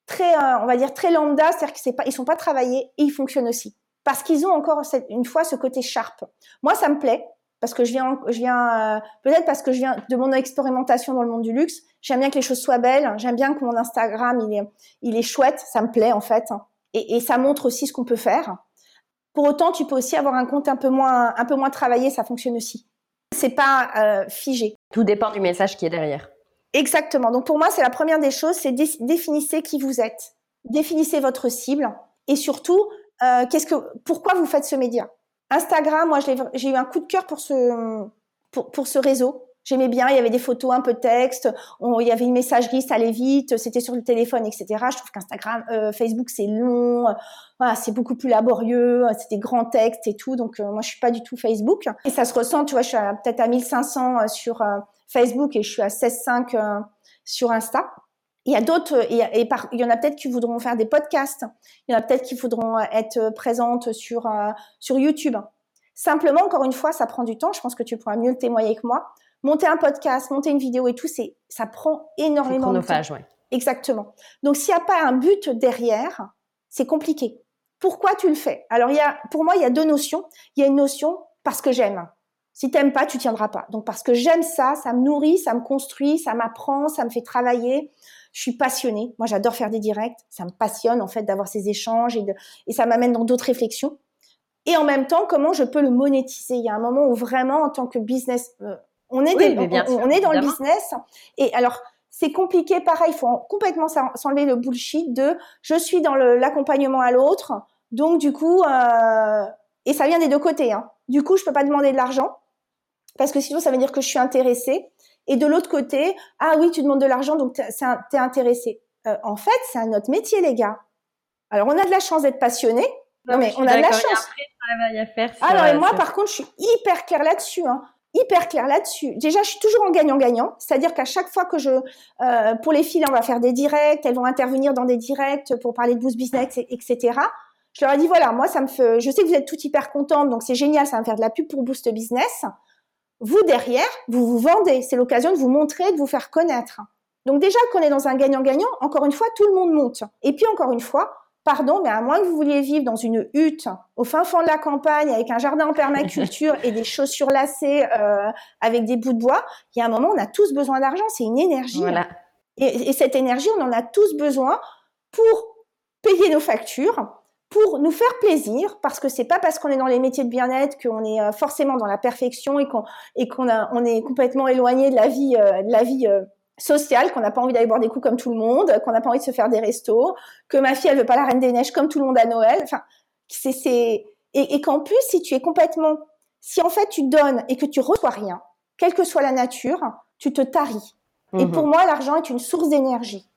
très, euh, on va dire très lambda, c'est-à-dire qu'ils ne sont pas travaillés et ils fonctionnent aussi. Parce qu'ils ont encore, cette, une fois, ce côté sharp. Moi, ça me plaît, parce que je viens, je viens euh, peut-être parce que je viens de mon expérimentation dans le monde du luxe. J'aime bien que les choses soient belles, j'aime bien que mon Instagram, il est, il est chouette, ça me plaît en fait. Et, et ça montre aussi ce qu'on peut faire. Pour autant, tu peux aussi avoir un compte un peu moins, un peu moins travaillé, ça fonctionne aussi. C'est pas euh, figé. Tout dépend du message qui est derrière. Exactement. Donc, pour moi, c'est la première des choses, c'est dé- définissez qui vous êtes, définissez votre cible et surtout, euh, qu'est-ce que, pourquoi vous faites ce média. Instagram, moi, je l'ai, j'ai eu un coup de cœur pour ce, pour, pour ce réseau. J'aimais bien, il y avait des photos, un peu de texte, on, il y avait une messagerie, ça allait vite, c'était sur le téléphone, et cetera. Je trouve qu'Instagram, euh, Facebook, c'est long, euh, voilà, c'est beaucoup plus laborieux, euh, c'est des grands textes et tout, donc euh, moi, je suis pas du tout Facebook. Et ça se ressent, tu vois, je suis à, peut-être à mille cinq cents euh, sur euh, Facebook et je suis à seize cent cinq euh, sur Insta. Il y a d'autres, et, et par, il y en a peut-être qui voudront faire des podcasts, il y en a peut-être qui voudront être présentes sur euh, sur YouTube. Simplement, encore une fois, ça prend du temps, je pense que tu pourras mieux le témoigner que moi. Monter un podcast, monter une vidéo et tout, c'est, ça prend énormément de temps. C'est chronophage, oui. Exactement. Donc, s'il n'y a pas un but derrière, c'est compliqué. Pourquoi tu le fais ? Alors, il y a, pour moi, il y a deux notions. Il y a une notion parce que j'aime. Si tu n'aimes pas, tu ne tiendras pas. Donc, parce que j'aime ça, ça me nourrit, ça me construit, ça m'apprend, ça me fait travailler. Je suis passionnée. Moi, j'adore faire des directs. Ça me passionne, en fait, d'avoir ces échanges et, de, et ça m'amène dans d'autres réflexions. Et en même temps, comment je peux le monétiser ? Il y a un moment où vraiment, en tant que business... Euh, On est, oui, des, bien on, sûr, on est dans évidemment. Le business. Et alors, c'est compliqué. Pareil, il faut en, complètement s'enlever le bullshit de « je suis dans le, l'accompagnement à l'autre ». Donc, du coup, euh, et ça vient des deux côtés. Hein. Du coup, je peux pas demander de l'argent parce que sinon, ça veut dire que je suis intéressée. Et de l'autre côté, « ah oui, tu demandes de l'argent, donc t'es, t'es intéressée euh, ». En fait, c'est un autre métier, les gars. Alors, on a de la chance d'être passionné. Non, mais on a de la chance. Après, ça va y faire, ça, ah non, et moi, c'est... par contre, je suis hyper claire là-dessus. Hein. hyper claire là-dessus. Déjà, je suis toujours en gagnant-gagnant, c'est-à-dire qu'à chaque fois que je... Euh, pour les filles, là, on va faire des directs, elles vont intervenir dans des directs pour parler de Boost Business, et cetera. Je leur ai dit, voilà, moi, ça me fait... Je sais que vous êtes toutes hyper contentes, donc c'est génial, ça va me faire de la pub pour Boost Business. Vous, derrière, vous vous vendez. C'est l'occasion de vous montrer, de vous faire connaître. Donc déjà qu'on est dans un gagnant-gagnant, encore une fois, tout le monde monte. Et puis, encore une fois, pardon, mais à moins que vous vouliez vivre dans une hutte au fin fond de la campagne avec un jardin en permaculture et des chaussures lacées euh, avec des bouts de bois, il y a un moment, on a tous besoin d'argent. C'est une énergie. Voilà. Et, et cette énergie, on en a tous besoin pour payer nos factures, pour nous faire plaisir, parce que c'est pas parce qu'on est dans les métiers de bien-être qu'on est forcément dans la perfection et qu'on et qu'on a, on est complètement éloigné de la vie euh, de la vie euh, sociale, qu'on n'a pas envie d'aller boire des coups comme tout le monde, qu'on n'a pas envie de se faire des restos, que ma fille elle veut pas la Reine des Neiges comme tout le monde à Noël. Enfin, c'est c'est et, et qu'en plus si tu es complètement si en fait tu donnes et que tu reçois rien, quelle que soit la nature, tu te taris. Mmh. Et pour moi, l'argent est une source d'énergie.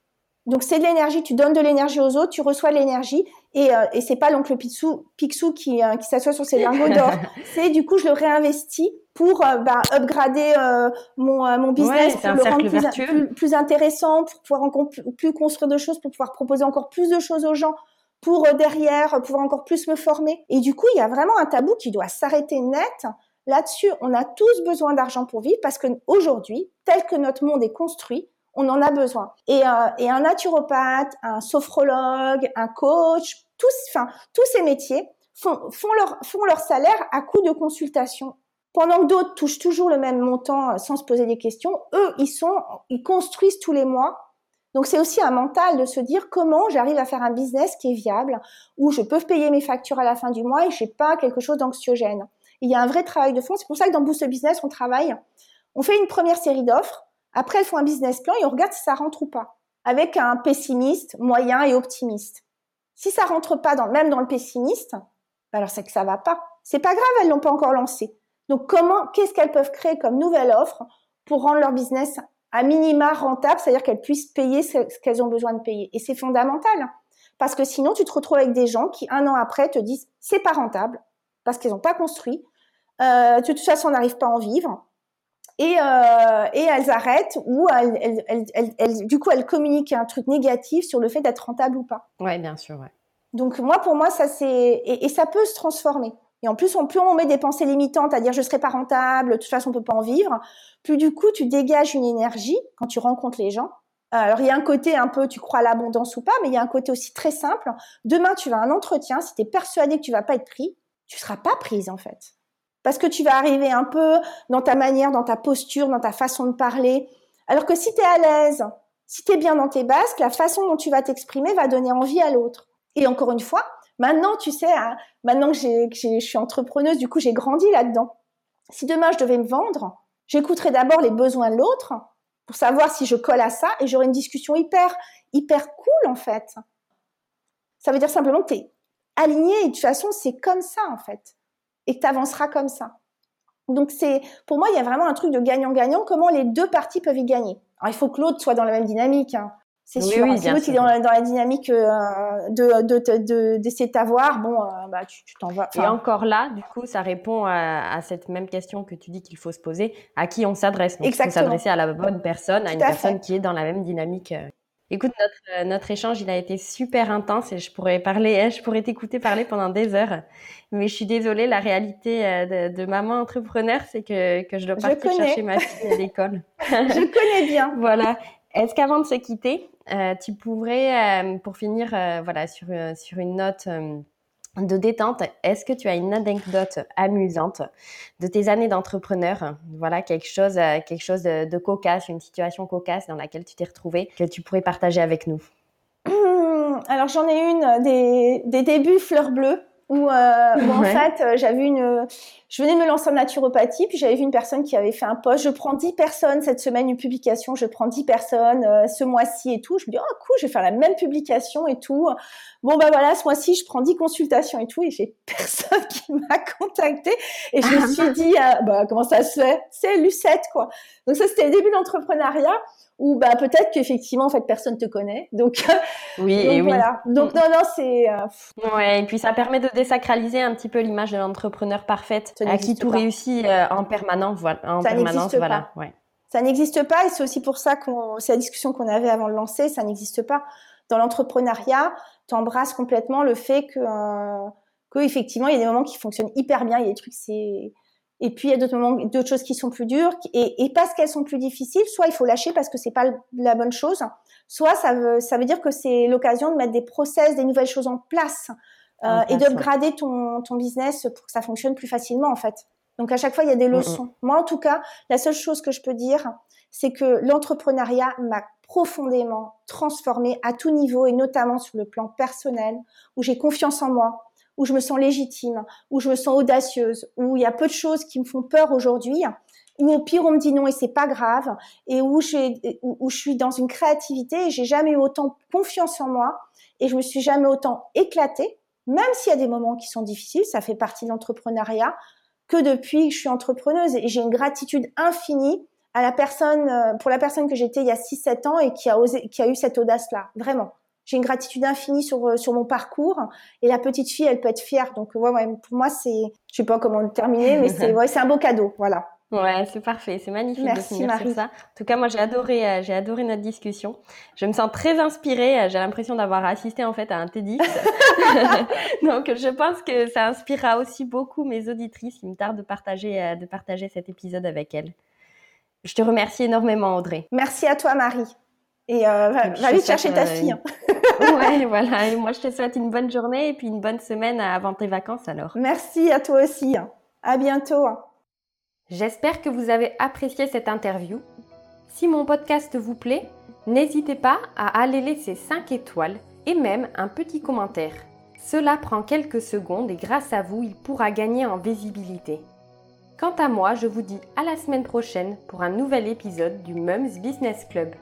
Donc, c'est de l'énergie, tu donnes de l'énergie aux autres, tu reçois de l'énergie, et, euh, et c'est pas l'oncle Picsou, Picsou qui, euh, qui s'assoit sur ses lingots d'or. C'est, du coup, je le réinvestis pour, euh, bah, upgrader, euh, mon, euh, mon business, ouais, pour le rendre plus, plus, plus intéressant, pour pouvoir encore plus construire de choses, pour pouvoir proposer encore plus de choses aux gens, pour, euh, derrière, pouvoir encore plus me former. Et du coup, il y a vraiment un tabou qui doit s'arrêter net. Là-dessus, on a tous besoin d'argent pour vivre parce que aujourd'hui, tel que notre monde est construit, on en a besoin. Et, euh, et un naturopathe, un sophrologue, un coach, tous, enfin, tous ces métiers font, font, leur, font leur salaire à coup de consultation. Pendant que d'autres touchent toujours le même montant sans se poser des questions, eux, ils sont, ils construisent tous les mois. Donc, c'est aussi un mental de se dire comment j'arrive à faire un business qui est viable, où je peux payer mes factures à la fin du mois et je n'ai pas quelque chose d'anxiogène. Il y a un vrai travail de fond. C'est pour ça que dans Boost Business, on travaille. On fait une première série d'offres. Après, elles font un business plan et on regarde si ça rentre ou pas, avec un pessimiste, moyen et optimiste. Si ça rentre pas, dans, même dans le pessimiste, ben alors c'est que ça va pas. C'est pas grave, elles l'ont pas encore lancé. Donc comment, qu'est-ce qu'elles peuvent créer comme nouvelle offre pour rendre leur business à minima rentable, c'est-à-dire qu'elles puissent payer ce qu'elles ont besoin de payer. Et c'est fondamental, parce que sinon tu te retrouves avec des gens qui un an après te disent c'est pas rentable parce qu'ils n'ont pas construit. Euh, de toute façon, on n'arrive pas à en vivre. Et, euh, et elles arrêtent ou elles, elles, elles, elles, elles, du coup, elles communiquent un truc négatif sur le fait d'être rentable ou pas. Ouais, bien sûr, ouais. Donc, moi, pour moi, ça, c'est... Et, et ça peut se transformer. Et en plus, on, plus on met des pensées limitantes à dire « je ne serai pas rentable, de toute façon, on ne peut pas en vivre », plus du coup, tu dégages une énergie quand tu rencontres les gens. Alors, il y a un côté un peu « tu crois à l'abondance ou pas », mais il y a un côté aussi très simple. Demain, tu vas à un entretien, si tu es persuadé que tu ne vas pas être pris, tu ne seras pas prise, en fait. Parce que tu vas arriver un peu dans ta manière, dans ta posture, dans ta façon de parler. Alors que si tu es à l'aise, si tu es bien dans tes basques, la façon dont tu vas t'exprimer va donner envie à l'autre. Et encore une fois, maintenant, tu sais, hein, maintenant que, j'ai, que j'ai, je suis entrepreneuse, du coup, j'ai grandi là-dedans. Si demain, je devais me vendre, j'écouterais d'abord les besoins de l'autre pour savoir si je colle à ça et j'aurais une discussion hyper, hyper cool, en fait. Ça veut dire simplement que tu es aligné et de toute façon, c'est comme ça, en fait. Et que tu avanceras comme ça. Donc, c'est, pour moi, il y a vraiment un truc de gagnant-gagnant, comment les deux parties peuvent y gagner. Alors, il faut que l'autre soit dans la même dynamique, hein. C'est oui, sûr. Oui, hein. Si l'autre sûr. Est dans la, dans la dynamique euh, de, de, de, de, d'essayer de t'avoir, bon, euh, bah, tu, tu t'en vas. Enfin, et encore là, du coup, ça répond à, à cette même question que tu dis qu'il faut se poser, à qui on s'adresse. Donc, il faut s'adresser à la bonne personne, à Tout une à personne fait. Qui est dans la même dynamique. Écoute, notre, euh, notre échange, il a été super intense et je pourrais parler, je pourrais t'écouter parler pendant des heures. Mais je suis désolée, la réalité euh, de, de maman entrepreneur, c'est que, que je dois partir chercher ma fille à l'école. Je connais bien. Voilà. Est-ce qu'avant de se quitter, euh, tu pourrais, euh, pour finir, euh, voilà, sur, euh, sur une note euh, de détente, est-ce que tu as une anecdote amusante de tes années d'entrepreneur? Voilà, quelque chose, quelque chose de, de cocasse, une situation cocasse dans laquelle tu t'es retrouvée, que tu pourrais partager avec nous. Mmh, alors, j'en ai une des, des débuts fleurs bleues où, euh, où en ouais. fait, j'avais une, je venais de me lancer en naturopathie, puis j'avais vu une personne qui avait fait un post. Je prends dix personnes cette semaine, une publication, je prends dix personnes euh, ce mois-ci et tout. Je me dis, oh cool, je vais faire la même publication et tout. Bon, ben voilà, ce mois-ci, je prends dix consultations et tout. Et j'ai personne qui m'a contactée. Et je me suis dit, euh, bah, comment ça se fait? C'est Lucette, quoi. Donc ça, c'était le début de l'entrepreneuriat ou bah peut-être qu'effectivement en fait personne te connaît, donc oui donc, et voilà. oui donc non non c'est euh... ouais, et puis ça permet de désacraliser un petit peu l'image de l'entrepreneur parfaite à qui tout pas. réussit euh, en permanence voilà en ça permanence voilà pas. ouais ça n'existe pas, et c'est aussi pour ça qu'on c'est la discussion qu'on avait avant de lancer, ça n'existe pas dans l'entrepreneuriat. T'embrasses complètement le fait que euh, que effectivement il y a des moments qui fonctionnent hyper bien, il y a des trucs c'est et puis il y a d'autres moments, d'autres choses qui sont plus dures, et, et parce qu'elles sont plus difficiles, soit il faut lâcher parce que c'est pas la bonne chose, soit ça veut ça veut dire que c'est l'occasion de mettre des process, des nouvelles choses en place, euh, en place, et d'upgrader ouais. ton ton business pour que ça fonctionne plus facilement en fait. Donc à chaque fois il y a des leçons. Mmh. Moi en tout cas, la seule chose que je peux dire, c'est que l'entrepreneuriat m'a profondément transformée à tout niveau, et notamment sur le plan personnel, où j'ai confiance en moi, où je me sens légitime, où je me sens audacieuse, où il y a peu de choses qui me font peur aujourd'hui, où au pire on me dit non et c'est pas grave, et où j'ai, où, où je suis dans une créativité, et j'ai jamais eu autant confiance en moi, et je me suis jamais autant éclatée, même s'il y a des moments qui sont difficiles, ça fait partie de l'entrepreneuriat, que depuis que je suis entrepreneuse, et j'ai une gratitude infinie à la personne, pour la personne que j'étais il y a six sept ans et qui a osé, qui a eu cette audace-là, vraiment. J'ai une gratitude infinie sur sur mon parcours, et la petite fille, elle peut être fière. Donc ouais, ouais pour moi c'est, je sais pas comment le terminer, mais c'est ouais, c'est un beau cadeau, voilà. Ouais, c'est parfait, c'est magnifique. Merci, de finir Marie. Sur ça. En tout cas, moi j'ai adoré, euh, j'ai adoré notre discussion. Je me sens très inspirée. J'ai l'impression d'avoir assisté en fait à un TEDx. Donc, je pense que ça inspirera aussi beaucoup mes auditrices. Il me tarde de partager, euh, de partager cet épisode avec elles. Je te remercie énormément, Audrey. Merci à toi, Marie. Et euh, va, va vite chercher ta fille. Une... ouais, voilà. Et moi, je te souhaite une bonne journée et puis une bonne semaine avant tes vacances alors. Merci à toi aussi. À bientôt. J'espère que vous avez apprécié cette interview. Si mon podcast vous plaît, n'hésitez pas à aller laisser cinq étoiles et même un petit commentaire. Cela prend quelques secondes et grâce à vous, il pourra gagner en visibilité. Quant à moi, je vous dis à la semaine prochaine pour un nouvel épisode du Mums Business Club.